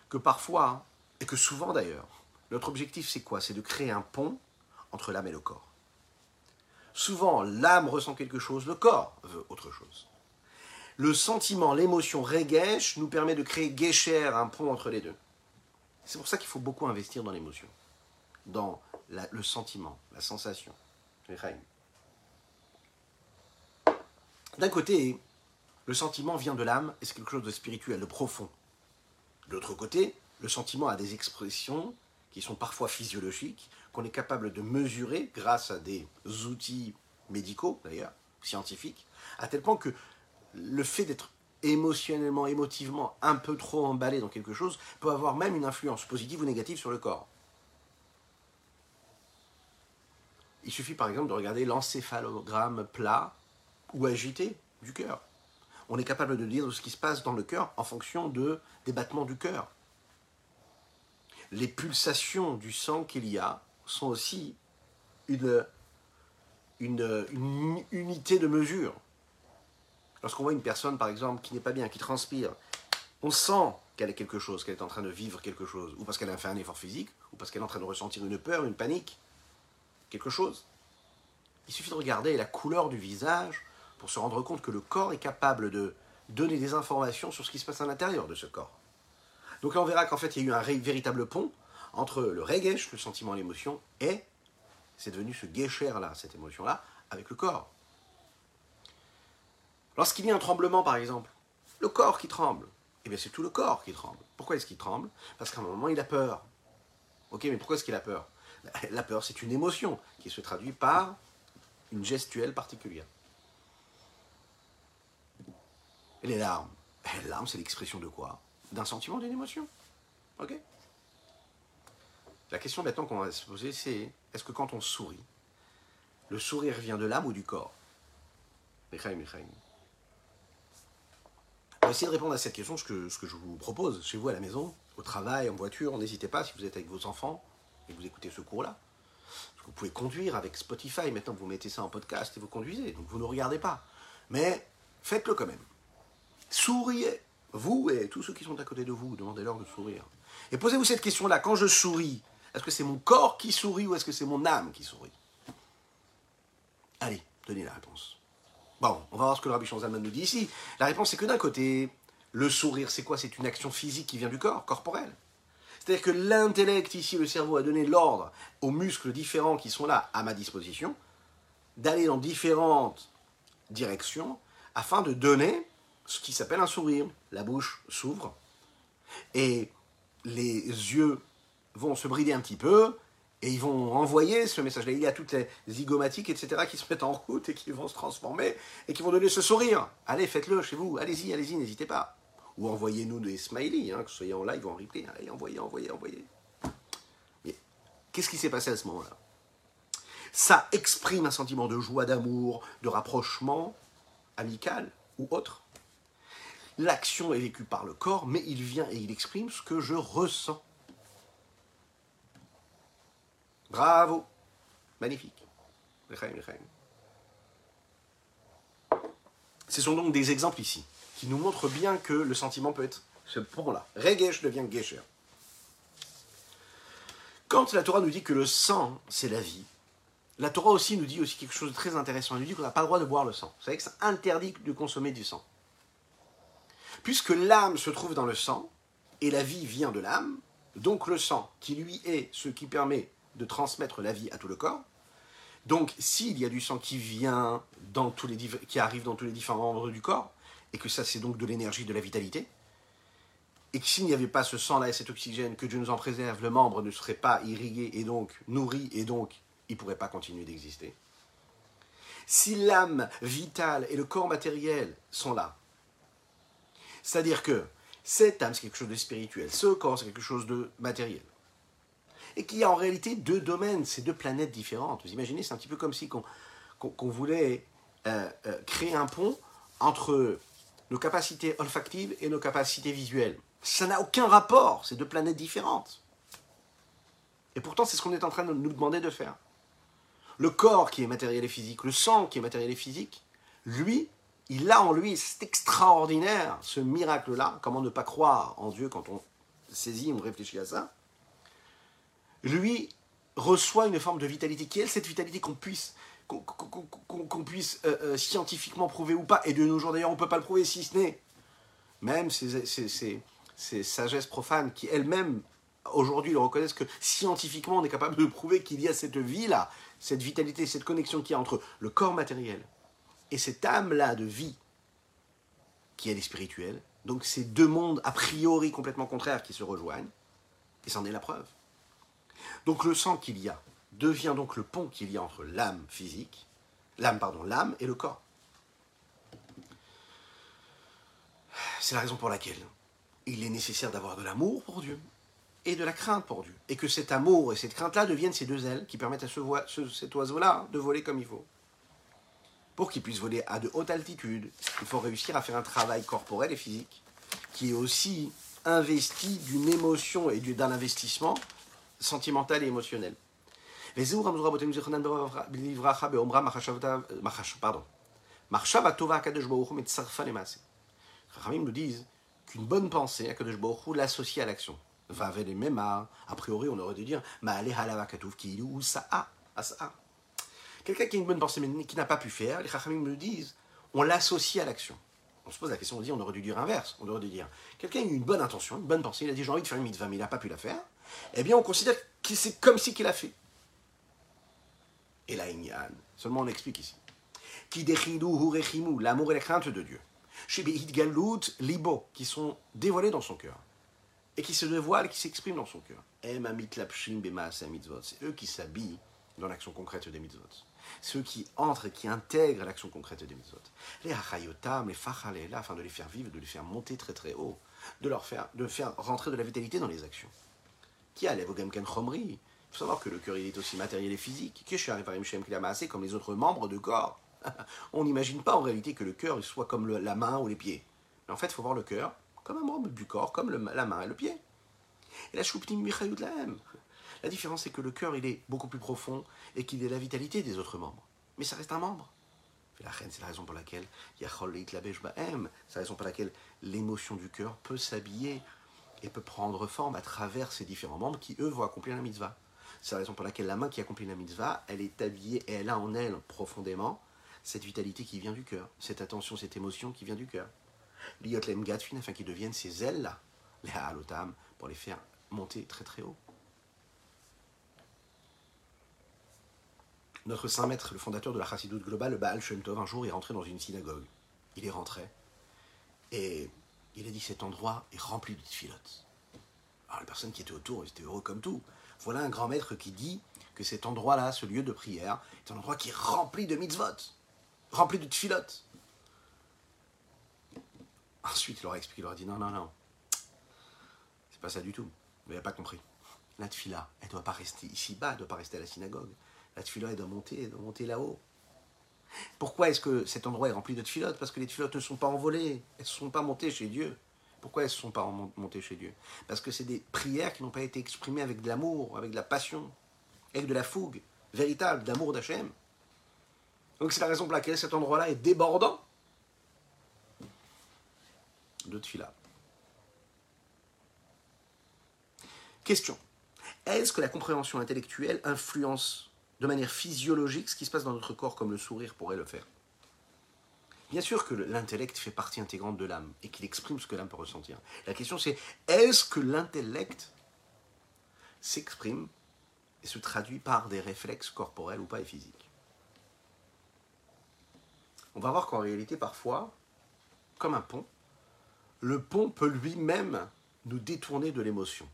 que parfois, et que souvent d'ailleurs, notre objectif, c'est quoi? C'est de créer un pont entre l'âme et le corps. Souvent, l'âme ressent quelque chose, le corps veut autre chose. Le sentiment, l'émotion, Regesh, nous permet de créer Gecher, un pont entre les deux. C'est pour ça qu'il faut beaucoup investir dans l'émotion, dans le sentiment, la sensation. D'un côté, le sentiment vient de l'âme et c'est quelque chose de spirituel, de profond. De l'autre côté, le sentiment a des expressions qui sont parfois physiologiques, qu'on est capable de mesurer grâce à des outils médicaux, d'ailleurs, scientifiques, à tel point que le fait d'être émotionnellement, émotivement un peu trop emballé dans quelque chose peut avoir même une influence positive ou négative sur le corps. Il suffit par exemple de regarder l'encéphalogramme plat ou agité du cœur. On est capable de dire ce qui se passe dans le cœur en fonction des battements du cœur. Les pulsations du sang qu'il y a sont aussi une unité de mesure. Lorsqu'on voit une personne par exemple qui n'est pas bien, qui transpire, on sent qu'elle a quelque chose, qu'elle est en train de vivre quelque chose, ou parce qu'elle a fait un effort physique, ou parce qu'elle est en train de ressentir une peur, une panique. Quelque chose. Il suffit de regarder la couleur du visage pour se rendre compte que le corps est capable de donner des informations sur ce qui se passe à l'intérieur de ce corps. Donc là, on verra qu'en fait, il y a eu un véritable pont entre le regesh, le sentiment, l'émotion, et c'est devenu ce gecher-là, cette émotion-là, avec le corps. Lorsqu'il y a un tremblement, par exemple, le corps qui tremble, eh bien c'est tout le corps qui tremble. Pourquoi est-ce qu'il tremble? Parce qu'à un moment, il a peur. Ok, mais pourquoi est-ce qu'il a peur? La peur, c'est une émotion qui se traduit par une gestuelle particulière. Et les larmes. Les larmes, c'est l'expression de quoi? D'un sentiment, d'une émotion. Ok? La question maintenant qu'on va se poser, c'est est-ce que quand on sourit, le sourire vient de l'âme ou du corps? On va essayer de répondre à cette question, ce que je vous propose, chez vous, à la maison, au travail, en voiture. N'hésitez pas, si vous êtes avec vos enfants, et vous écoutez ce cours-là. Vous pouvez conduire avec Spotify. Maintenant, vous mettez ça en podcast et vous conduisez. Donc, vous ne regardez pas. Mais faites-le quand même. Souriez. Vous et tous ceux qui sont à côté de vous, demandez-leur de sourire. Et posez-vous cette question-là. Quand je souris, est-ce que c'est mon corps qui sourit ou est-ce que c'est mon âme qui sourit? Allez, donnez la réponse. Bon, on va voir ce que le Rabbi Shneur Zalman nous dit ici. La réponse, c'est que d'un côté, le sourire, c'est quoi? C'est une action physique qui vient du corps, corporelle. C'est-à-dire que l'intellect, ici, le cerveau, a donné l'ordre aux muscles différents qui sont là, à ma disposition, d'aller dans différentes directions afin de donner ce qui s'appelle un sourire. La bouche s'ouvre et les yeux vont se brider un petit peu et ils vont envoyer ce message-là. Il y a toutes les zygomatiques, etc., qui se mettent en route et qui vont se transformer et qui vont donner ce sourire. Allez, faites-le chez vous. Allez-y, allez-y, n'hésitez pas. Ou envoyez-nous des smileys, que ce soit en live ou en replay. Allez, envoyez. Mais qu'est-ce qui s'est passé à ce moment-là? Ça exprime un sentiment de joie, d'amour, de rapprochement, amical ou autre. L'action est vécue par le corps, mais il vient et il exprime ce que je ressens. Bravo! Magnifique. Ce sont donc des exemples ici qui nous montre bien que le sentiment peut être ce pont-là. Regesh devient Gecher. Quand la Torah nous dit que le sang, c'est la vie, La Torah aussi nous dit aussi quelque chose de très intéressant. Elle nous dit qu'on n'a pas le droit de boire le sang. Vous savez que c'est interdit de consommer du sang. Puisque l'âme se trouve dans le sang, et la vie vient de l'âme, donc le sang, qui lui est ce qui permet de transmettre la vie à tout le corps, donc s'il y a du sang qui vient dans tous les qui arrive dans tous les différents membres du corps, et que ça c'est donc de l'énergie, de la vitalité, et que s'il n'y avait pas ce sang-là et cet oxygène, que Dieu nous en préserve, le membre ne serait pas irrigué et donc nourri, et donc il ne pourrait pas continuer d'exister. Si l'âme vitale et le corps matériel sont là, c'est-à-dire que cette âme, c'est quelque chose de spirituel, ce corps, c'est quelque chose de matériel, et qu'il y a en réalité deux domaines, c'est deux planètes différentes. Vous imaginez, c'est un petit peu comme si qu'on voulait créer un pont entre nos capacités olfactives et nos capacités visuelles. Ça n'a aucun rapport, c'est deux planètes différentes. Et pourtant, c'est ce qu'on est en train de nous demander de faire. Le corps qui est matériel et physique, le sang qui est matériel et physique, lui, il a en lui, c'est extraordinaire, ce miracle-là. Comment ne pas croire en Dieu quand on saisit, on réfléchit à ça. Lui reçoit une forme de vitalité qui est cette vitalité qu'on puisse scientifiquement prouver ou pas. Et de nos jours, d'ailleurs, on ne peut pas le prouver, si ce n'est même ces sagesses profanes qui elles-mêmes aujourd'hui, ils reconnaissent que scientifiquement, on est capable de prouver qu'il y a cette vie-là, cette vitalité, cette connexion qu'il y a entre le corps matériel et cette âme-là de vie, qui elle est spirituelle. Donc, ces deux mondes a priori complètement contraires qui se rejoignent, et c'en est la preuve. Donc, le sang qu'il y a devient donc le pont qu'il y a entre l'âme et le corps. C'est la raison pour laquelle il est nécessaire d'avoir de l'amour pour Dieu et de la crainte pour Dieu. Et que cet amour et cette crainte-là deviennent ces deux ailes qui permettent à cet oiseau-là de voler comme il faut. Pour qu'il puisse voler à de hautes altitudes, il faut réussir à faire un travail corporel et physique qui est aussi investi d'une émotion et d'un investissement sentimental et émotionnel. Chachamim nous disent qu'une bonne pensée, Akadosh Baoukou l'associe à l'action. Va avec les mêmes a priori, on aurait dû dire Ma'ale halava katouf ki ou sa'a asa'a. Quelqu'un qui a une bonne pensée mais qui n'a pas pu faire, les Chachamim nous disent, on l'associe à l'action. On se pose la question, on dit, on aurait dû dire inverse. On aurait dû dire, quelqu'un a une bonne intention, une bonne pensée, il a dit j'ai envie de faire une mitzvah, mais il n'a pas pu la faire. Eh bien, on considère que c'est comme si qu'il a fait. Et là, il y a, seulement on l'explique ici. L'amour et la crainte de Dieu. Qui sont dévoilés dans son cœur. Et qui se dévoilent, qui s'expriment dans son cœur. C'est eux qui s'habillent dans l'action concrète des mitzvot. Ceux qui entrent et qui intègrent l'action concrète des mitzvot. Les hachayotam, les fachalehla, afin de les faire vivre, de les faire monter très très haut, de faire rentrer de la vitalité dans les actions. Qui a l'avogamken chomri. Il faut savoir que le cœur il est aussi matériel et physique. Comme les autres membres du corps. On n'imagine pas en réalité que le cœur soit comme la main ou les pieds. Mais en fait, il faut voir le cœur comme un membre du corps, comme la main et le pied. Et la chouptim michayou de la même. La différence, c'est que le cœur, il est beaucoup plus profond et qu'il est la vitalité des autres membres. Mais ça reste un membre. C'est la raison pour laquelle l'émotion du cœur peut s'habiller et peut prendre forme à travers ces différents membres qui, eux, vont accomplir la mitzvah. C'est la raison pour laquelle la main qui accomplit la mitzvah, elle est habillée et elle a en elle profondément cette vitalité qui vient du cœur, cette attention, cette émotion qui vient du cœur. L'iyot lem gatfin, afin qu'ils deviennent ces ailes-là, les halotam, pour les faire monter très très haut. Notre saint maître, le fondateur de la Chassidoute globale, le Baal Shem Tov, un jour est rentré dans une synagogue. Il est rentré et il a dit cet endroit est rempli de Tfilah. Alors les personnes qui étaient autour, ils étaient heureux comme tout. Voilà un grand maître qui dit que cet endroit-là, ce lieu de prière, est un endroit qui est rempli de mitzvot, rempli de Tfilah. Ensuite, il leur a expliqué, il leur a dit non, c'est pas ça du tout. Vous n'avez pas compris. La Tfilah, elle ne doit pas rester ici-bas, elle ne doit pas rester à la synagogue. La tfilah, elle doit monter là-haut. Pourquoi est-ce que cet endroit est rempli de tfilotes? Parce que les tfilotes ne sont pas envolées, elles ne sont pas montées chez Dieu. Pourquoi elles ne sont pas montées chez Dieu? Parce que c'est des prières qui n'ont pas été exprimées avec de l'amour, avec de la passion, avec de la fougue véritable, d'amour d'Hachem. Donc c'est la raison pour laquelle cet endroit-là est débordant de tfilah. Question. Est-ce que la compréhension intellectuelle influence de manière physiologique ce qui se passe dans notre corps comme le sourire pourrait le faire. Bien sûr que l'intellect fait partie intégrante de l'âme et qu'il exprime ce que l'âme peut ressentir. La question c'est, est-ce que l'intellect s'exprime et se traduit par des réflexes corporels ou pas et physiques? On va voir qu'en réalité, parfois, comme un pont, le pont peut lui-même nous détourner de l'émotion.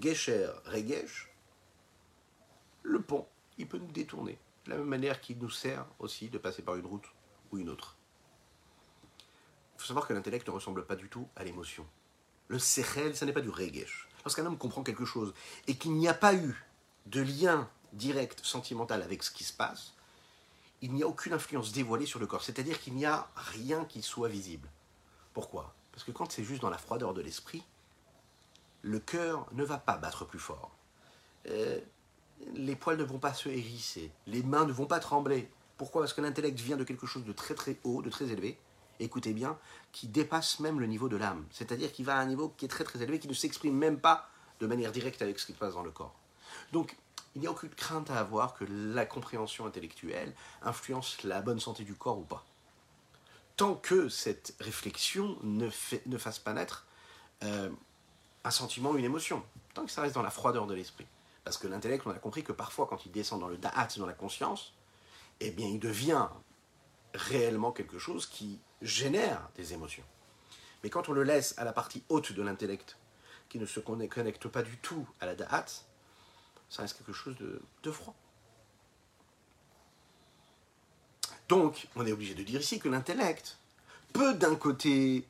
Gecher, Regesh, le pont, il peut nous détourner. De la même manière qu'il nous sert aussi de passer par une route ou une autre. Il faut savoir que l'intellect ne ressemble pas du tout à l'émotion. Le sechel, ça n'est pas du Regesh. Lorsqu'un homme comprend quelque chose et qu'il n'y a pas eu de lien direct, sentimental avec ce qui se passe, il n'y a aucune influence dévoilée sur le corps. C'est-à-dire qu'il n'y a rien qui soit visible. Pourquoi ? Parce que quand c'est juste dans la froideur de l'esprit, le cœur ne va pas battre plus fort. Les poils ne vont pas se hérisser. Les mains ne vont pas trembler. Pourquoi ? Parce que l'intellect vient de quelque chose de très très haut, de très élevé, écoutez bien, qui dépasse même le niveau de l'âme. C'est-à-dire qu'il va à un niveau qui est très très élevé, qui ne s'exprime même pas de manière directe avec ce qui se passe dans le corps. Donc, il n'y a aucune crainte à avoir que la compréhension intellectuelle influence la bonne santé du corps ou pas. Tant que cette réflexion ne fasse pas naître un sentiment, une émotion. Tant que ça reste dans la froideur de l'esprit. Parce que l'intellect, on a compris que parfois, quand il descend dans le da'at, dans la conscience, eh bien, il devient réellement quelque chose qui génère des émotions. Mais quand on le laisse à la partie haute de l'intellect, qui ne se connecte pas du tout à la da'at, ça reste quelque chose de froid. Donc, on est obligé de dire ici que l'intellect peut d'un côté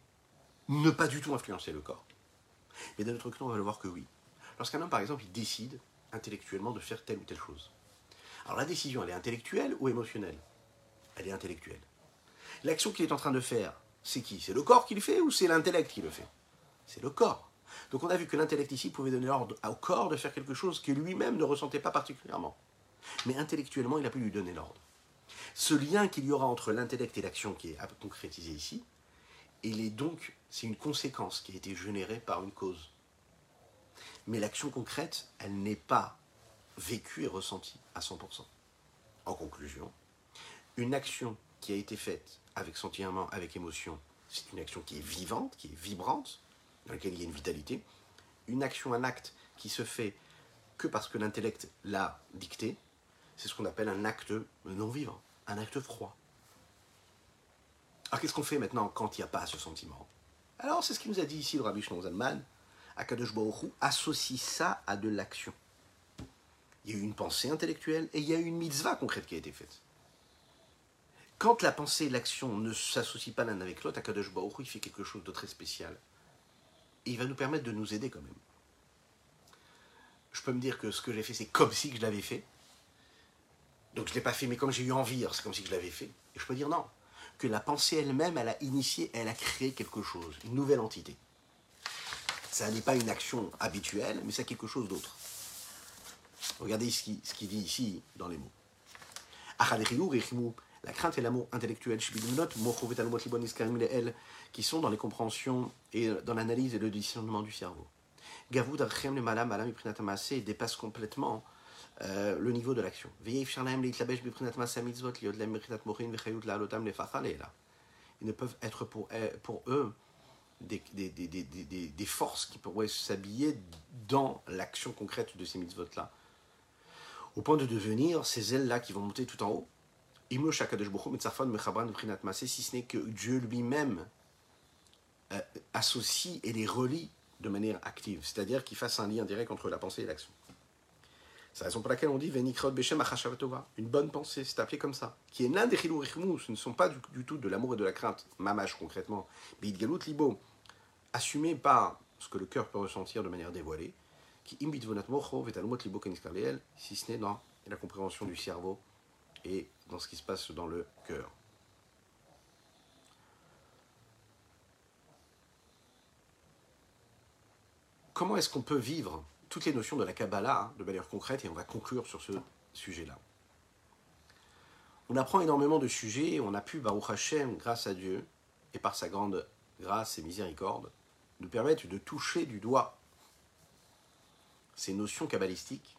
ne pas du tout influencer le corps. Mais d'un autre côté, on va le voir que oui. Lorsqu'un homme, par exemple, il décide intellectuellement de faire telle ou telle chose. Alors la décision, elle est intellectuelle ou émotionnelle ? Elle est intellectuelle. L'action qu'il est en train de faire, c'est qui ? C'est le corps qui le fait ou c'est l'intellect qui le fait ? C'est le corps. Donc on a vu que l'intellect ici pouvait donner l'ordre au corps de faire quelque chose que lui-même ne ressentait pas particulièrement. Mais intellectuellement, il a pu lui donner l'ordre. Ce lien qu'il y aura entre l'intellect et l'action qui est concrétisé ici, c'est une conséquence qui a été générée par une cause. Mais l'action concrète, elle n'est pas vécue et ressentie à 100%. En conclusion, une action qui a été faite avec sentiment, avec émotion, c'est une action qui est vivante, qui est vibrante, dans laquelle il y a une vitalité. Une action, un acte qui se fait que parce que l'intellect l'a dicté, c'est ce qu'on appelle un acte non vivant, un acte froid. Alors qu'est-ce qu'on fait maintenant quand il n'y a pas ce sentiment ? Alors c'est ce qu'il nous a dit ici le Rabbi Shneur Zalman, Akadosh Baoukou associe ça à de l'action. Il y a eu une pensée intellectuelle et il y a eu une mitzvah concrète qui a été faite. Quand la pensée et l'action ne s'associent pas l'un avec l'autre, Akadosh Baoukou il fait quelque chose de très spécial. Et il va nous permettre de nous aider quand même. Je peux me dire que ce que j'ai fait, c'est comme si je l'avais fait. Donc je ne l'ai pas fait, mais comme j'ai eu envie, c'est comme si je l'avais fait. Et je peux dire non, que la pensée elle-même, elle a initié, elle a créé quelque chose, une nouvelle entité. Ça n'est pas une action habituelle, mais c'est quelque chose d'autre. Regardez ce qu'il dit ici dans les mots. La crainte et l'amour intellectuel, qui sont dans les compréhensions et dans l'analyse et le discernement du cerveau. Dépasse complètement le niveau de l'action. Ils ne peuvent être pour eux des forces qui pourraient s'habiller dans l'action concrète de ces mitzvot-là. Au point de devenir ces ailes-là qui vont monter tout en haut. Si ce n'est que Dieu lui-même associe et les relie de manière active, c'est-à-dire qu'il fasse un lien direct entre la pensée et l'action. C'est la raison pour laquelle on dit une bonne pensée, c'est appelé comme ça, qui est l'un des chilou richmou, ce ne sont pas du tout de l'amour et de la crainte, mamash concrètement, mais idgalout libo, assumé par ce que le cœur peut ressentir de manière dévoilée, qui imbit vonat mocho vetalumot libo keniskarliel, si ce n'est dans la compréhension du cerveau et dans ce qui se passe dans le cœur. Comment est-ce qu'on peut vivre toutes les notions de la Kabbalah de manière concrète, et on va conclure sur ce sujet-là. On apprend énormément de sujets, on a pu, Baruch HaShem, grâce à Dieu, et par sa grande grâce et miséricorde, nous permettre de toucher du doigt ces notions kabbalistiques,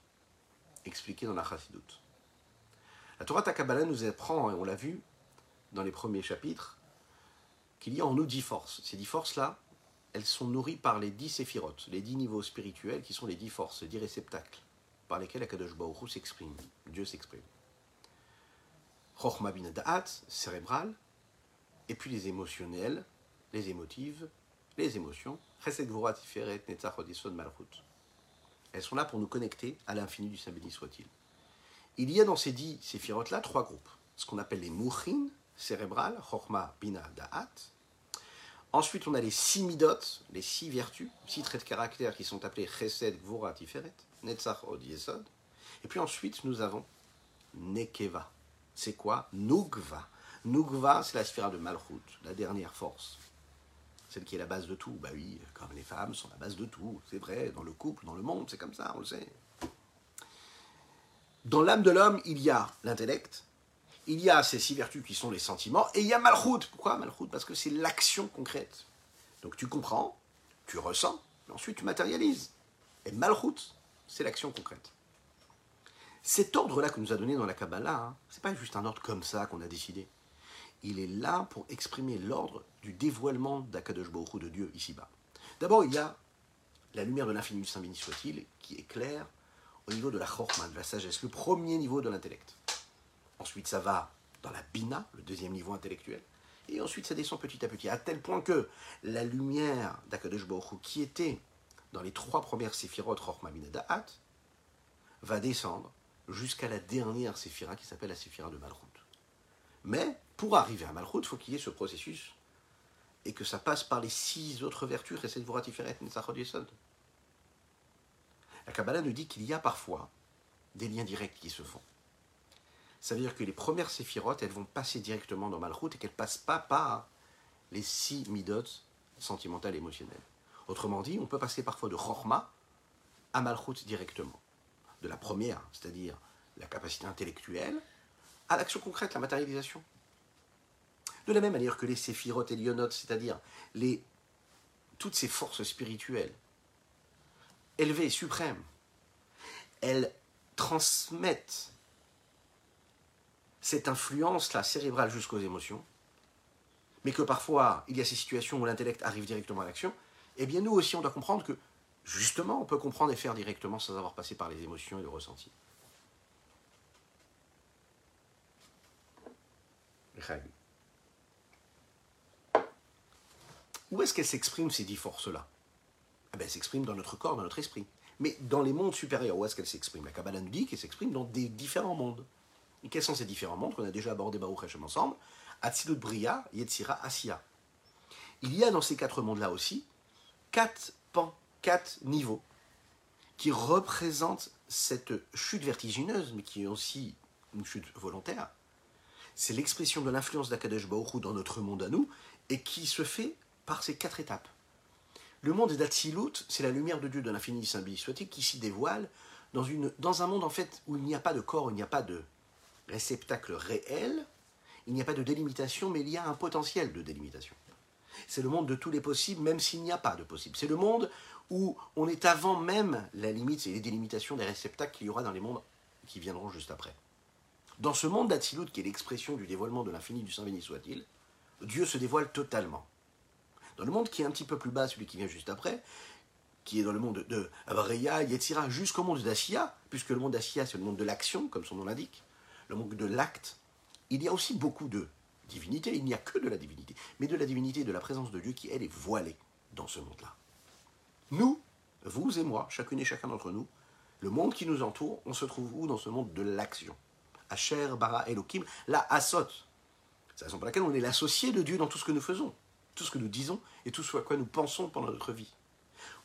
expliqué dans la Chassidoute. La Torah de la Kabbalah nous apprend, et on l'a vu dans les premiers chapitres, qu'il y a en nous 10 forces. Ces 10 forces-là, elles sont nourries par les 10 séphirotes, les 10 niveaux spirituels qui sont les 10 forces, les 10 réceptacles par lesquels Akadosh Baoukou s'exprime, Dieu s'exprime. Chochma Bina Da'at, cérébral, et puis les émotionnels, les émotives, les émotions. Chesed Gvura Tiferet Netzach Hod Yesod Malchut. Elles sont là pour nous connecter à l'infini du Saint béni soit-il. Il y a dans ces 10 séphirotes-là 3 groupes. Ce qu'on appelle les Mouchin, cérébral, Chochma Bina Da'at. Ensuite, on a les 6 midotes, les 6 vertus, 6 traits de caractère qui sont appelés Chesed Gvura Tiferet Netzach Hod Yesod. Et puis ensuite, nous avons Nekeva. C'est quoi? Nougva. Nougva, c'est la sphère de Malchut, la dernière force. Celle qui est la base de tout. Bah oui, comme les femmes sont la base de tout. C'est vrai, dans le couple, dans le monde, c'est comme ça, on le sait. Dans l'âme de l'homme, il y a l'intellect, il y a ces 6 vertus qui sont les sentiments, et il y a Malchut. Pourquoi Malchut? Parce que c'est l'action concrète. Donc tu comprends, tu ressens, et ensuite tu matérialises. Et Malchut, c'est l'action concrète. Cet ordre-là que nous a donné dans la Kabbalah, c'est pas juste un ordre comme ça qu'on a décidé. Il est là pour exprimer l'ordre du dévoilement d'Akadosh Baoukou, de Dieu, ici-bas. D'abord, il y a la lumière de l'infini du Saint béni soit-il, qui éclaire au niveau de la Chokhma, de la sagesse, le premier niveau de l'intellect. Ensuite, ça va dans la Bina, le deuxième niveau intellectuel, et ensuite ça descend petit à petit, à tel point que la lumière d'Akadosh Baoukou, qui était dans les 3 premières séphirotes, Chokhma Bina Da'at, va descendre jusqu'à la dernière séphira qui s'appelle la séphira de Malchut. Mais pour arriver à Malchut, il faut qu'il y ait ce processus et que ça passe par les 6 autres vertus. La Kabbalah nous dit qu'il y a parfois des liens directs qui se font. Ça veut dire que les premières séphirotes, elles vont passer directement dans Malchut et qu'elles ne passent pas par les 6 midotes sentimentales et émotionnelles. Autrement dit, on peut passer parfois de Chokhma à Malchut directement. De la première, c'est-à-dire la capacité intellectuelle, à l'action concrète, la matérialisation. De la même manière que les séphirotes et lionotes, c'est-à-dire toutes ces forces spirituelles, élevées, suprêmes, elles transmettent cette influence-là cérébrale jusqu'aux émotions, mais que parfois, il y a ces situations où l'intellect arrive directement à l'action, eh bien nous aussi, on doit comprendre que justement, on peut comprendre et faire directement sans avoir passé par les émotions et le ressenti. Où est-ce qu'elles s'expriment, ces 10 forces-là? Elles s'expriment dans notre corps, dans notre esprit. Mais dans les mondes supérieurs, où est-ce qu'elles s'expriment? La Kabbalah nous dit qu'elles s'expriment dans des différents mondes. Et quels sont ces différents mondes qu'on a déjà abordés Baruch HaShem ensemble? Atzilut Bria, Yetzira, Asiya. Il y a dans ces 4 mondes-là aussi 4 pans. 4 niveaux qui représentent cette chute vertigineuse, mais qui est aussi une chute volontaire. C'est l'expression de l'influence d'Akadosh Baoukou dans notre monde à nous, et qui se fait par ces 4 étapes. Le monde d'Atsilut, c'est la lumière de Dieu de l'infini Saint béni soit-il qui s'y dévoile dans un monde en fait où il n'y a pas de corps, il n'y a pas de réceptacle réel, il n'y a pas de délimitation, mais il y a un potentiel de délimitation. C'est le monde de tous les possibles, même s'il n'y a pas de possible. C'est le monde où on est avant même la limite et les délimitations des réceptacles qu'il y aura dans les mondes qui viendront juste après. Dans ce monde d'Atsilut, qui est l'expression du dévoilement de l'infini du Saint béni soit-il, Dieu se dévoile totalement. Dans le monde qui est un petit peu plus bas, celui qui vient juste après, qui est dans le monde de Abreya, Yetzira, jusqu'au monde d'Asiya, puisque le monde d'Asiya, c'est le monde de l'action, comme son nom l'indique, le monde de l'acte, il y a aussi beaucoup de divinité, il n'y a que de la divinité, mais de la divinité, de la présence de Dieu qui, elle, est voilée dans ce monde-là. Nous, vous et moi, chacune et chacun d'entre nous, le monde qui nous entoure, on se trouve où dans ce monde de l'action? Asher, Bara, Elohim, la Asot. C'est la raison pour laquelle on est l'associé de Dieu dans tout ce que nous faisons, tout ce que nous disons et tout ce à quoi nous pensons pendant notre vie.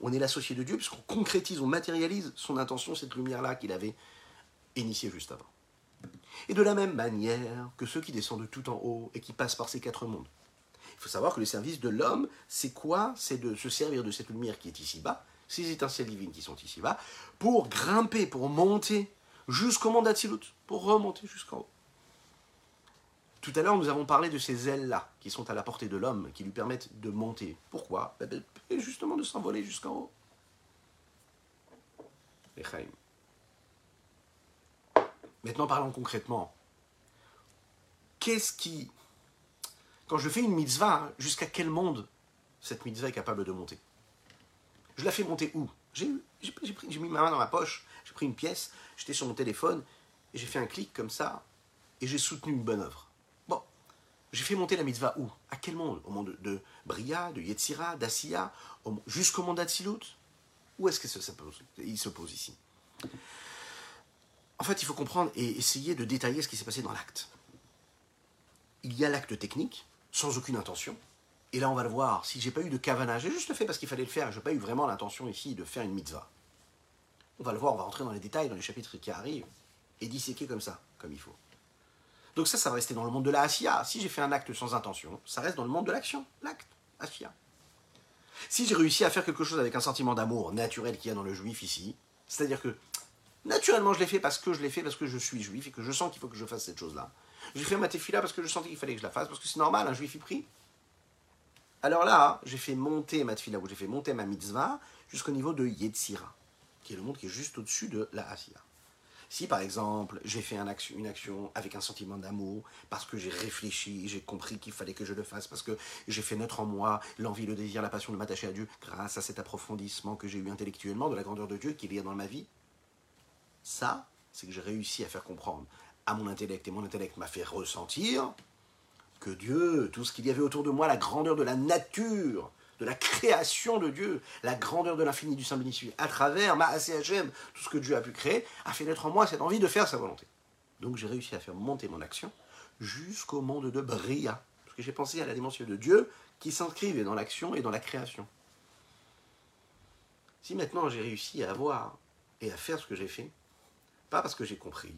On est l'associé de Dieu puisqu'on concrétise, on matérialise son intention, cette lumière-là qu'il avait initiée juste avant. Et de la même manière que ceux qui descendent tout en haut et qui passent par ces 4 mondes. Il faut savoir que le service de l'homme, c'est quoi? C'est de se servir de cette lumière qui est ici-bas, ces étincelles divines qui sont ici-bas, pour grimper, pour monter jusqu'au monde d'Atsilut, pour remonter jusqu'en haut. Tout à l'heure, nous avons parlé de ces ailes-là, qui sont à la portée de l'homme, qui lui permettent de monter. Pourquoi? Justement de s'envoler jusqu'en haut. Les Chaim. Maintenant, parlons concrètement. Qu'est-ce qui... Quand je fais une mitzvah, jusqu'à quel monde cette mitzvah est capable de monter? Je la fais monter où? J'ai mis ma main dans ma poche, j'ai pris une pièce, j'étais sur mon téléphone, et j'ai fait un clic comme ça, et j'ai soutenu une bonne œuvre. Bon, j'ai fait monter la mitzvah où? À quel monde? Au monde de Bria, de Yetzira, d'Asiya, jusqu'au monde d'Atsilut? Où est-ce qu'il se pose ici? En fait, il faut comprendre et essayer de détailler ce qui s'est passé dans l'acte. Il y a l'acte technique, sans aucune intention. Et là, on va le voir. Si je n'ai pas eu de kavana, j'ai juste fait parce qu'il fallait le faire. Je n'ai pas eu vraiment l'intention ici de faire une mitzvah. On va le voir, on va rentrer dans les détails, dans les chapitres qui arrivent, et disséquer comme ça, comme il faut. Donc ça va rester dans le monde de la Asiya. Si j'ai fait un acte sans intention, ça reste dans le monde de l'action, l'acte, Asiya. Si j'ai réussi à faire quelque chose avec un sentiment d'amour naturel qu'il y a dans le juif ici, c'est-à-dire que naturellement je l'ai fait parce que je l'ai fait, parce que je suis juif et que je sens qu'il faut que je fasse cette chose-là. J'ai fait ma tefila parce que je sentais qu'il fallait que je la fasse, parce que c'est normal, un juif y prie. Alors là, j'ai fait monter ma tefila, ou j'ai fait monter ma mitzvah jusqu'au niveau de Yetzira, qui est le monde qui est juste au-dessus de la Asiya. Si par exemple, j'ai fait une action avec un sentiment d'amour, parce que j'ai réfléchi, j'ai compris qu'il fallait que je le fasse, parce que j'ai fait naître en moi l'envie, le désir, la passion de m'attacher à Dieu, grâce à cet approfondissement que j'ai eu intellectuellement de la grandeur de Dieu qu'il y a dans ma vie, ça, c'est que j'ai réussi à faire comprendre à mon intellect, et mon intellect m'a fait ressentir que Dieu, tout ce qu'il y avait autour de moi, la grandeur de la nature, de la création de Dieu, la grandeur de l'infini du Saint Béni, à travers ma Hachem, tout ce que Dieu a pu créer, a fait naître en moi cette envie de faire sa volonté. Donc j'ai réussi à faire monter mon action jusqu'au monde de Bria, parce que j'ai pensé à la dimension de Dieu qui s'inscrivait dans l'action et dans la création. Si maintenant j'ai réussi à avoir et à faire ce que j'ai fait, pas parce que j'ai compris,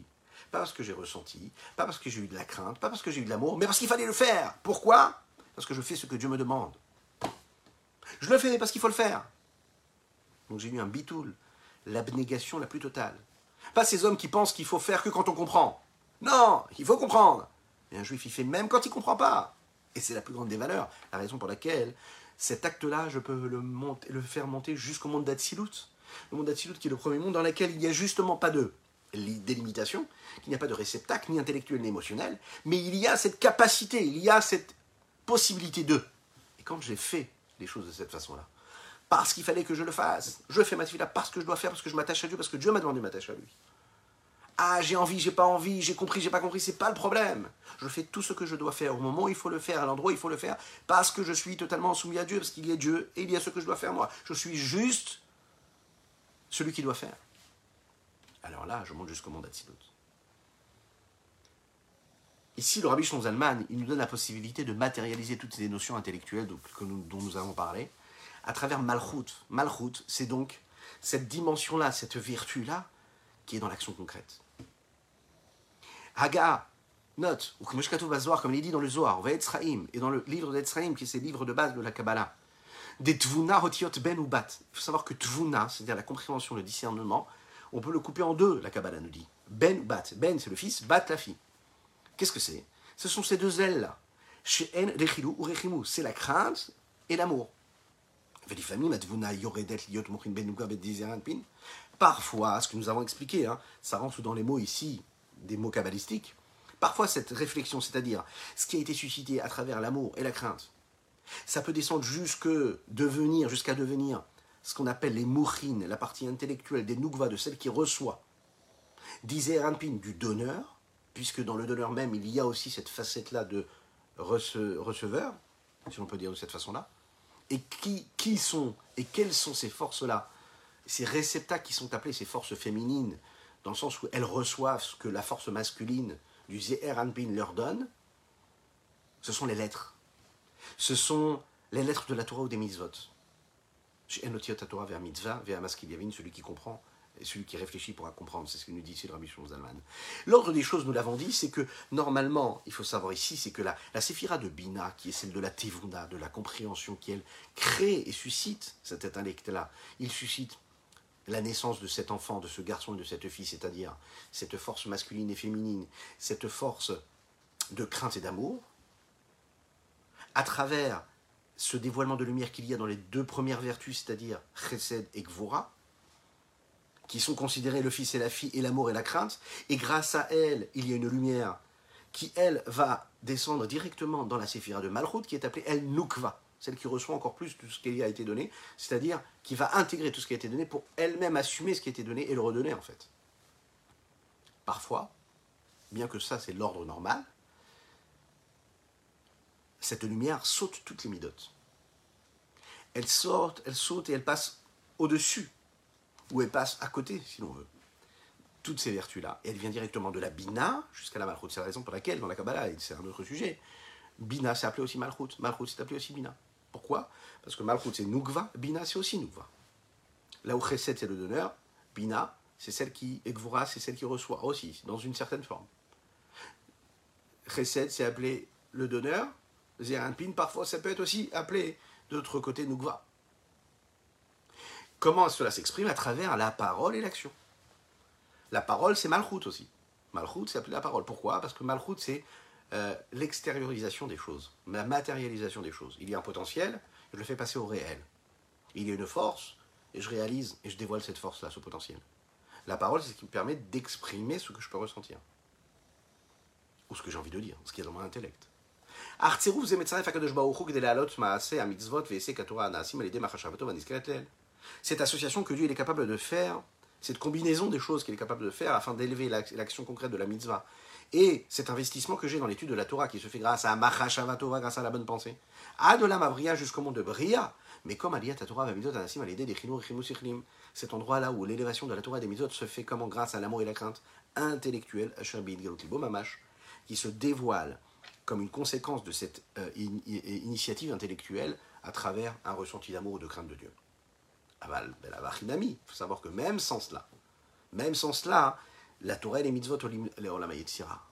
pas parce que j'ai ressenti, pas parce que j'ai eu de la crainte, pas parce que j'ai eu de l'amour, mais parce qu'il fallait le faire. Pourquoi? Parce que je fais ce que Dieu me demande. Je le fais parce qu'il faut le faire. Donc j'ai eu un bitoul, l'abnégation la plus totale. Pas ces hommes qui pensent qu'il faut faire que quand on comprend. Non, il faut comprendre. Mais un juif, il fait même quand il ne comprend pas. Et c'est la plus grande des valeurs. La raison pour laquelle cet acte-là, je peux le faire monter jusqu'au monde d'Atsilut. Le monde d'Atsilut qui est le premier monde dans lequel il n'y a justement pas de délimitation, qu'il n'y a pas de réceptacle, ni intellectuel, ni émotionnel. Mais il y a cette capacité, il y a cette possibilité d'eux. Et quand j'ai fait les choses de cette façon-là, parce qu'il fallait que je le fasse. Je fais ma tefila parce que je dois faire, parce que je m'attache à Dieu, parce que Dieu m'a demandé de m'attacher à lui. Ah, j'ai envie, j'ai pas envie, j'ai compris, j'ai pas compris, c'est pas le problème. Je fais tout ce que je dois faire au moment où il faut le faire, à l'endroit où il faut le faire, parce que je suis totalement soumis à Dieu, parce qu'il y a Dieu et il y a ce que je dois faire moi. Je suis juste celui qui doit faire. Alors là, je monte jusqu'au monde d'Atsilut. Ici, le Rabbi Shneur Zalman, il nous donne la possibilité de matérialiser toutes ces notions intellectuelles dont nous avons parlé à travers Malchut. Malchut, c'est donc cette dimension-là, cette vertu-là, qui est dans l'action concrète. Haga, note, ou comme il est dit dans le Zohar, et dans le livre d'Etzraïm, qui est ces livres de base de la Kabbalah, des Tvuna rotiot ben ou bat. Il faut savoir que Tvuna, c'est-à-dire la compréhension, le discernement, on peut le couper en deux, la Kabbalah nous dit. Ben ou bat. Ben, c'est le fils, bat, la fille. Qu'est-ce que c'est? Ce sont ces deux ailes-là. She'en rechilu ou rechimu. C'est la crainte et l'amour. Parfois, ce que nous avons expliqué, ça rentre dans les mots ici, des mots kabbalistiques. Parfois, cette réflexion, c'est-à-dire ce qui a été suscité à travers l'amour et la crainte, ça peut descendre jusqu'à devenir ce qu'on appelle les mouchines, la partie intellectuelle des nougvas, de celle qui reçoit. Disait Ranpin, du donneur, puisque dans le donneur même, il y a aussi cette facette-là de receveur, si on peut dire de cette façon-là, et qui sont, et quelles sont ces forces-là, ces réceptacles qui sont appelés ces forces féminines, dans le sens où elles reçoivent ce que la force masculine du Zeher Anpin leur donne, ce sont les lettres. Ce sont les lettres de la Torah ou des mitzvot. Enotiot à Torah vers mitzvah, vers maskil yavin, celui qui comprend, et celui qui réfléchit pourra comprendre, c'est ce que nous dit ici le Rabbi Shneur Zalman. L'ordre des choses, nous l'avons dit, c'est que normalement, il faut savoir ici, c'est que la séphira de Bina, qui est celle de la Tevuna, de la compréhension, qui elle crée et suscite cet intellect-là, il suscite la naissance de cet enfant, de ce garçon et de cette fille, c'est-à-dire cette force masculine et féminine, cette force de crainte et d'amour, à travers ce dévoilement de lumière qu'il y a dans les deux premières vertus, c'est-à-dire Chesed et Gvura, qui sont considérés le fils et la fille et l'amour et la crainte. Et grâce à elle, il y a une lumière qui, elle, va descendre directement dans la séphira de Malchut, qui est appelée El Nukva, celle qui reçoit encore plus de ce qui lui a été donné, c'est-à-dire qui va intégrer tout ce qui a été donné pour elle-même assumer ce qui a été donné et le redonner, en fait. Parfois, bien que ça, c'est l'ordre normal, cette lumière saute toutes les midotes. Elle sort, elle saute et elle passe au-dessus, ou elle passe à côté, si l'on veut. Toutes ces vertus-là. Et elle vient directement de la Bina jusqu'à la Malchut. C'est la raison pour laquelle, dans la Kabbalah, et c'est un autre sujet, Bina c'est appelé aussi Malchut. Malchut c'est appelé aussi Bina. Pourquoi ? Parce que Malchut c'est Nukva, Bina c'est aussi Nukva. Là où Chesed c'est le donneur, Bina c'est celle qui, et Gvura c'est celle qui reçoit aussi, dans une certaine forme. Chesed c'est appelé le donneur, Zeranpin parfois ça peut être aussi appelé de l'autre côté Nukva. Comment cela s'exprime ? À travers la parole et l'action. La parole, c'est Malchut aussi. Malchut, c'est appelé la parole. Pourquoi ? Parce que Malchut, c'est l'extériorisation des choses, la matérialisation des choses. Il y a un potentiel, je le fais passer au réel. Il y a une force, et je réalise, et je dévoile cette force-là, ce potentiel. La parole, c'est ce qui me permet d'exprimer ce que je peux ressentir. Ou ce que j'ai envie de dire, ce qui est dans mon intellect. Cette association que Dieu il est capable de faire, cette combinaison des choses qu'il est capable de faire afin d'élever l'action concrète de la mitzvah et cet investissement que j'ai dans l'étude de la Torah qui se fait grâce à Machashava Tova, grâce à la bonne pensée, à de la Mavria jusqu'au monde de Bria, mais comme Aliyat Torah va mitzvot anasim à l'idée des Chinou Chinou Sichlim, cet endroit-là où l'élévation de la Torah et des mitzvot se fait comment grâce à l'amour et la crainte intellectuelle, qui se dévoile comme une conséquence de cette initiative intellectuelle à travers un ressenti d'amour ou de crainte de Dieu. Il faut savoir que même sans cela, la Torah et les mitzvot au lama Yetzera.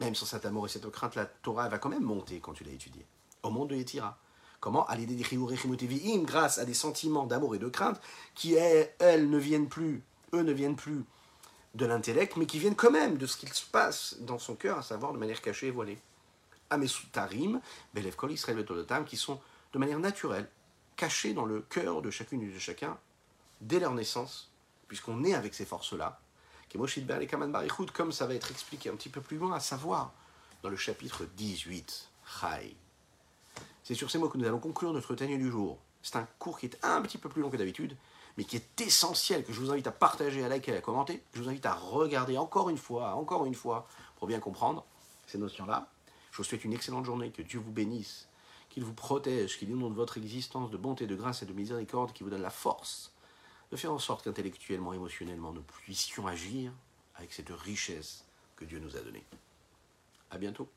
Même sans cet amour et cette crainte, la Torah va quand même monter quand tu l'as étudiée. Au monde de Yetzera. Comment ? À l'idée des Chiyur et Chimoteviim, grâce à des sentiments d'amour et de crainte qui, eux ne viennent plus de l'intellect, mais qui viennent quand même de ce qu'il se passe dans son cœur, à savoir de manière cachée et voilée. Amesutarim, Belev Kol Yisrael Betodotam, qui sont de manière naturelle, cachés dans le cœur de chacune et de chacun dès leur naissance, puisqu'on est avec ces forces-là, comme ça va être expliqué un petit peu plus loin, à savoir dans le chapitre 18. C'est sur ces mots que nous allons conclure notre Tanya du jour. C'est un cours qui est un petit peu plus long que d'habitude, mais qui est essentiel, que je vous invite à partager, à liker, à commenter, que je vous invite à regarder encore une fois, pour bien comprendre ces notions-là. Je vous souhaite une excellente journée, que Dieu vous bénisse, qu'il vous protège, qu'il inonde votre existence de bonté, de grâce et de miséricorde, qui vous donne la force de faire en sorte qu'intellectuellement, émotionnellement, nous puissions agir avec cette richesse que Dieu nous a donnée. À bientôt.